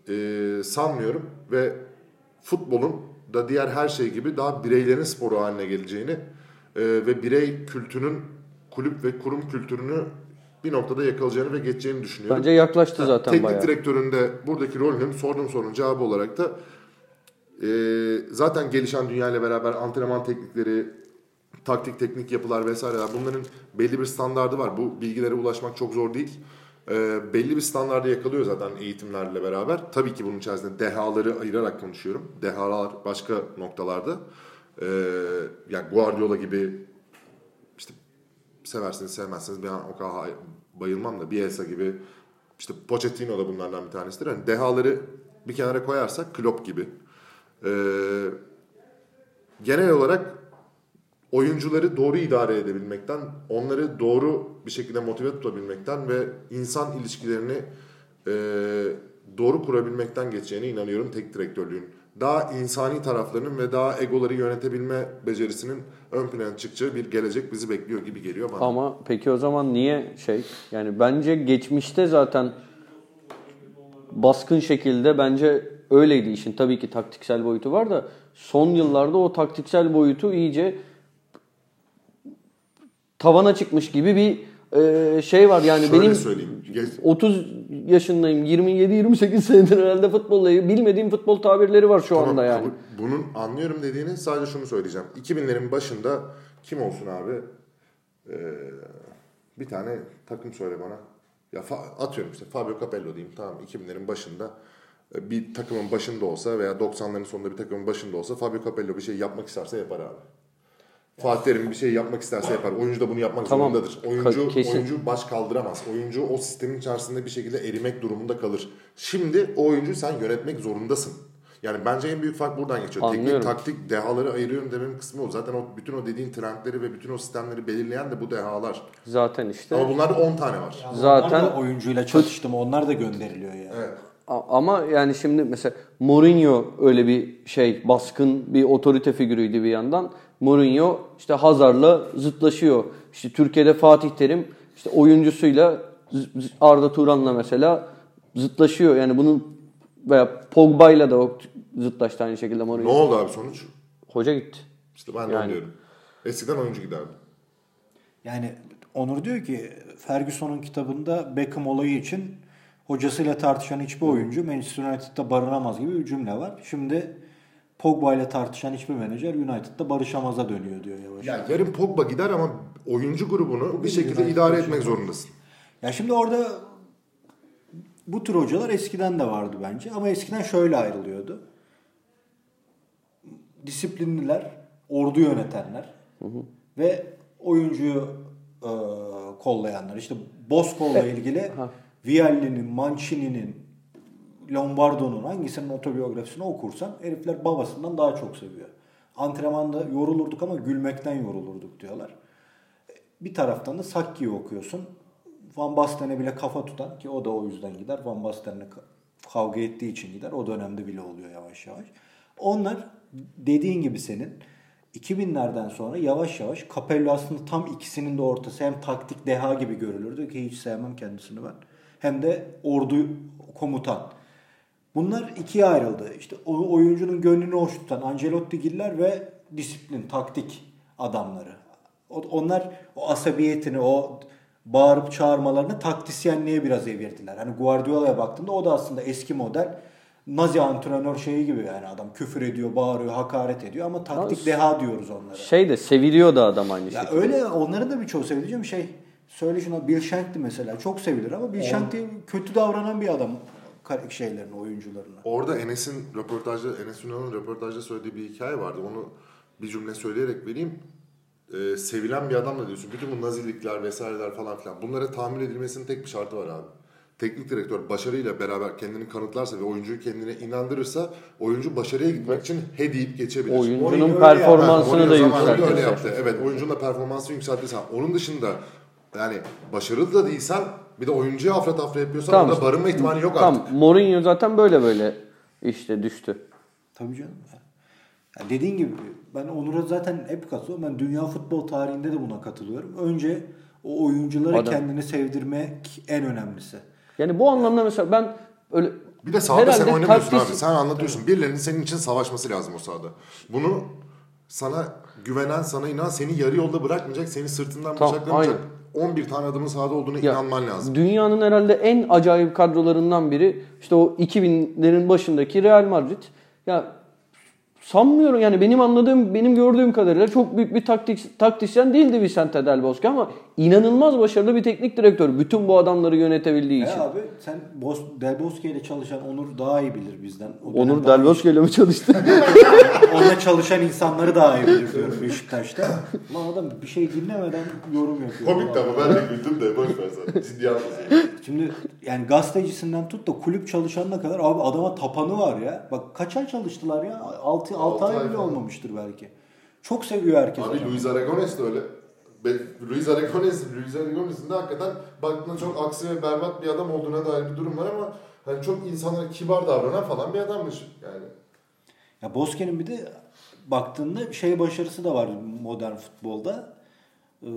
e, sanmıyorum ve futbolun da diğer her şey gibi daha bireylerin sporu haline geleceğini e, ve birey kültünün kulüp ve kurum kültürünü bir noktada yakalayacağını ve geçeceğini düşünüyorum. Bence yaklaştı zaten yani, bayağı. Teknik direktörün de buradaki rolünün sorduğum sorunun cevabı olarak da Ee, zaten gelişen dünyayla beraber antrenman teknikleri, taktik teknik yapılar vesaireler bunların belli bir standardı var. Bu bilgilere ulaşmak çok zor değil. Ee, belli bir standardı yakalıyor zaten eğitimlerle beraber. Tabii ki bunun içerisinde dehaları ayırarak konuşuyorum. Dehalar başka noktalarda. Ee, yani Guardiola gibi işte seversiniz sevmezsiniz ben o kadar bayılmam da Bielsa gibi işte Pochettino da bunlardan bir tanesidir. Yani dehaları bir kenara koyarsak Klopp gibi. Ee, genel olarak oyuncuları doğru idare edebilmekten, onları doğru bir şekilde motive tutabilmekten ve insan ilişkilerini e, doğru kurabilmekten geçeceğine inanıyorum teknik direktörlüğün. Daha insani taraflarının ve daha egoları yönetebilme becerisinin ön plana çıkacağı bir gelecek bizi bekliyor gibi geliyor bana. Ama peki o zaman niye şey yani bence geçmişte zaten baskın şekilde bence öyleydi işin. Tabii ki taktiksel boyutu var da son yıllarda o taktiksel boyutu iyice tavana çıkmış gibi bir e, şey var. Yani şöyle benim söyleyeyim. otuz yaşındayım. yirmi yedi yirmi sekiz senedir herhalde futbolla bilmediğim futbol tabirleri var şu tamam, anda yani. Bunun anlıyorum dediğini sadece şunu söyleyeceğim. iki binlerin başında kim olsun abi? Ee, bir tane takım söyle bana. Ya atıyorum işte Fabio Capello diyeyim. Tamam, iki binlerin başında bir takımın başında olsa veya doksanların sonunda bir takımın başında olsa Fabio Capello bir şey yapmak isterse yapar abi. Fatih Terim bir şey yapmak isterse yapar. Oyuncu da bunu yapmak tamam. zorundadır. Oyuncu Kesin. oyuncu baş kaldıramaz. Oyuncu o sistemin içerisinde bir şekilde erimek durumunda kalır. Şimdi o oyuncuyu sen yönetmek zorundasın. Yani bence en büyük fark buradan geçiyor. Anlıyorum. Teknik, taktik, dehaları ayırıyorum dememin kısmı o. Zaten o bütün o dediğin trendleri ve bütün o sistemleri belirleyen de bu dehalar. Zaten işte. Ama bunlarda on tane var. Yani zaten onlar da oyuncuyla çatıştım. Onlar da gönderiliyor yani. Evet. Ama yani şimdi mesela Mourinho öyle bir şey, baskın bir otorite figürüydü bir yandan. Mourinho işte Hazard'la zıtlaşıyor. İşte Türkiye'de Fatih Terim işte oyuncusuyla Arda Turan'la mesela zıtlaşıyor. Yani bunun veya Pogba'yla da zıtlaştı aynı şekilde Mourinho. Ne oldu abi sonuç? Hoca gitti. İşte ben de yani. Diyorum. Eskiden oyuncu giderdi. Yani Onur diyor ki Ferguson'un kitabında Beckham olayı için hocasıyla tartışan hiçbir oyuncu Manchester United'da barınamaz gibi bir cümle var. Şimdi Pogba ile tartışan hiçbir menajer United'da barışamaza dönüyor diyor yavaş. Ya yarın Pogba gider ama oyuncu grubunu Bugün bir şekilde United idare etmek zorundasın. Ya şimdi orada bu tür hocalar eskiden de vardı bence ama eskiden şöyle ayrılıyordu. Disiplinliler, ordu yönetenler hı hı. ve oyuncuyu e, kollayanlar. İşte Bosco'la evet. ilgili Vialli'nin, Mancini'nin, Lombardo'nun hangisinin otobiyografisini okursan herifler babasından daha çok seviyor. Antrenmanda yorulurduk ama gülmekten yorulurduk diyorlar. Bir taraftan da Sakki'yi okuyorsun. Van Basten'e bile kafa tutan ki o da o yüzden gider. Van Basten'le kavga ettiği için gider. O dönemde bile oluyor yavaş yavaş. Onlar dediğin gibi senin iki binlerden sonra yavaş yavaş Capello aslında tam ikisinin de ortası. Hem taktik deha gibi görülürdü ki hiç sevmem kendisini ben. Hem de ordu komutan. Bunlar ikiye ayrıldı. İşte oyuncunun gönlünü hoş tutan Ancelottigiller ve disiplin, taktik adamları. Onlar o asabiyetini, o bağırıp çağırmalarını taktisyenliğe biraz evirdiler. Hani Guardiola'ya baktığımda o da aslında eski model Nazi antrenör şeyi gibi yani adam küfür ediyor, bağırıyor, hakaret ediyor ama taktik ya, deha diyoruz onlara. Şey de seviliyor da adam aynı şekilde. Ya öyle onların da birçoğu sevileceğim şey. Söyle şuna Bill Shank'ti mesela çok sevilir ama Bill Shank diye kötü davranan bir adam. Şeylerini, oyuncularını. Orada Enes'in röportajda, Enes Ünal'ın röportajda söylediği bir hikaye vardı. Onu bir cümle söyleyerek vereyim. Ee, sevilen bir adamla diyorsun. Bütün bu nazilikler vesaireler falan filan. Bunlara tahammül edilmesinin tek bir şartı var abi. Teknik direktör başarıyla beraber kendini kanıtlarsa ve oyuncuyu kendine inandırırsa oyuncu başarıya gitmek için he deyip geçebilir. Oyuncunun performansını yani. da yükseltirse. Evet, oyuncunun da performansını yükseltirsen. Onun dışında yani başarılı da değilsen bir de oyuncuya afra tafra yapıyorsan tamam, orada barınma ihtimali yok tamam. artık. Tamam. Mourinho zaten böyle böyle işte düştü. Tabii canım. Yani dediğin gibi ben Onur'a zaten hep katılıyorum. Ben dünya futbol tarihinde de buna katılıyorum. Önce o oyunculara Adam. kendini sevdirmek en önemlisi. Yani bu anlamda mesela ben öyle... Bir de sahada sen oynamıyorsun taktis... abi. Sen anlatıyorsun. Evet. Birilerinin senin için savaşması lazım o sahada. Bunu sana güvenen, sana inan, seni yarı yolda bırakmayacak, seni sırtından tamam, bıçaklamayacak... Aynen. on bir tane adamın sahada olduğuna ya, inanman lazım. Dünyanın herhalde en acayip kadrolarından biri işte o iki binlerin başındaki Real Madrid. Ya sanmıyorum yani benim anladığım, benim gördüğüm kadarıyla çok büyük bir taktik, taktisyen değildi Vicente Del Bosque ama inanılmaz başarılı bir teknik direktör. Bütün bu adamları yönetebildiği e için. Abi sen Bos, Del Bosque ile çalışan Onur daha iyi bilir bizden. O Onur Del Bosque ile mi çalıştı? Onunla çalışan insanları daha iyi bilir diyorum Beşiktaş'ta. Lan adam bir şey dinlemeden yorum yapıyor. Komik de ama ben de güldüm de boş ver zaten. Ciddi anlasın. Şimdi yani gazetecisinden tut da kulüp çalışanına kadar abi adama tapanı var ya. Bak kaç ay çalıştılar ya? altı ay bile falan. Olmamıştır belki. Çok seviyor herkes. Abi Luis Aragonés de öyle. Luis Aragonés, Luis Aragonés'in de hakikaten baktığında çok aksi ve berbat bir adam olduğuna dair bir durum var ama hani çok insanlara kibar davranan falan bir adammış yani. Ya Bosque'nin bir de baktığında şey başarısı da var modern futbolda. Ee,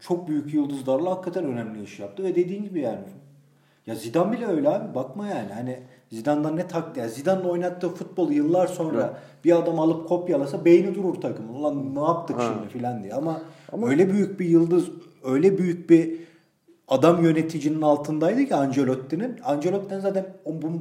çok büyük yıldızlarla hakikaten önemli iş yaptı ve dediğin gibi yani. Ya Zidane bile öyle abi bakma yani. Hani Zidane'dan ne taklit? Yani Zidane'ın oynattığı futbolu yıllar sonra evet. bir adam alıp kopyalasa beyni durur takımın. Ulan ne yaptık ha. şimdi filan diye. Ama, Ama öyle büyük bir yıldız, öyle büyük bir adam yöneticinin altındaydı ki Ancelotti'nin. Ancelotti'nin zaten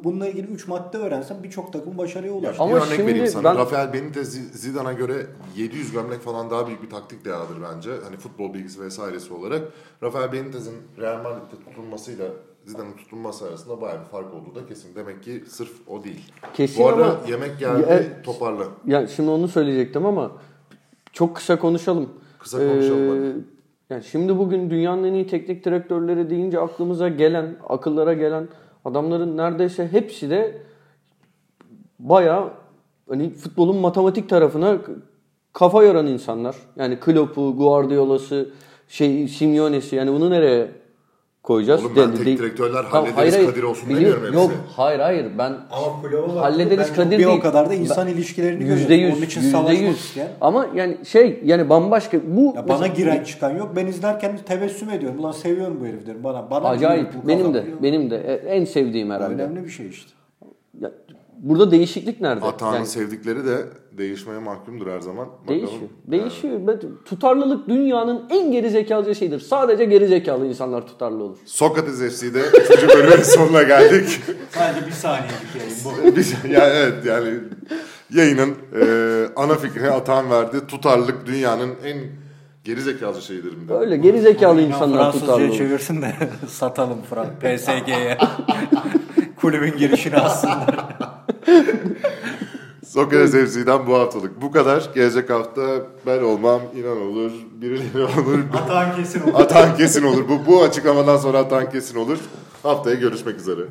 bununla ilgili üç madde öğrensem birçok takım başarıya ulaştı. Ama bir örnek vereyim sana. Ben... Rafael Benitez Zidane'a göre yedi yüz gömlek falan daha büyük bir taktik değerlidir bence. Hani futbol bilgisi vesairesi olarak. Rafael Benitez'in Real Madrid'de tutulmasıyla Zidane'ın tutulması arasında bayağı bir fark olduğu da kesin. Demek ki sırf o değil. Kesin. Bu arada ama... yemek geldi ya, toparla. Ya şimdi onu söyleyecektim ama çok kısa konuşalım. Kısa konuşalım. Ee... Yani şimdi bugün dünyanın en iyi teknik direktörleri deyince aklımıza gelen, akıllara gelen adamların neredeyse hepsi de bayağı hani futbolun matematik tarafına kafa yoran insanlar. Yani Klopp'u, Guardiola'sı, şey Simeone'si, yani bunu nereye koyacağız? Oğlum ben teknik direktörler hallederiz hayır, hayır, Kadir olsun demiyorum hepsi. Yok hayır hayır ben Ama hallederiz ben Kadir değil. Bir o kadar da insan ben, ilişkilerini görüyorum. Onun için savaşmak isteyen. Ama yani şey yani bambaşka. Bu ya bana giren çıkan yok. Ben izlerken tebessüm ediyorum. Ulan seviyorum bu herif derim. Bana, bana acayip diyor, benim de diyor. benim de en sevdiğim herhalde. Önemli bir şey işte. Ya, burada değişiklik nerede? Atağın yani, sevdikleri de değişmeye mahkumdur her zaman. Bakalım. Değişiyor. Değişiyor. Yani. Tutarlılık dünyanın en gerizekalıca şeyidir. Sadece gerizekalı insanlar tutarlı olur. Sokrates F C'de üçüncü bölümün sonuna geldik. Sadece bir saniyelik yayın bu. Yani evet yani yayının e, ana fikrini Atahan verdi. Tutarlılık dünyanın en gerizekalıca şeyidir. Mi? Öyle gerizekalı insanlar tutarlı olur. Fransızca'ya çevirsin de satalım P S G'ye. Kulübün girişini alsınlar. Sokrates F C'den bu haftalık bu kadar. Gelecek hafta ben olmam, İlhan olur, birileri olur. Atan kesin olur. Atan kesin olur. Bu, bu açıklamadan sonra Atan kesin olur. Haftaya görüşmek üzere.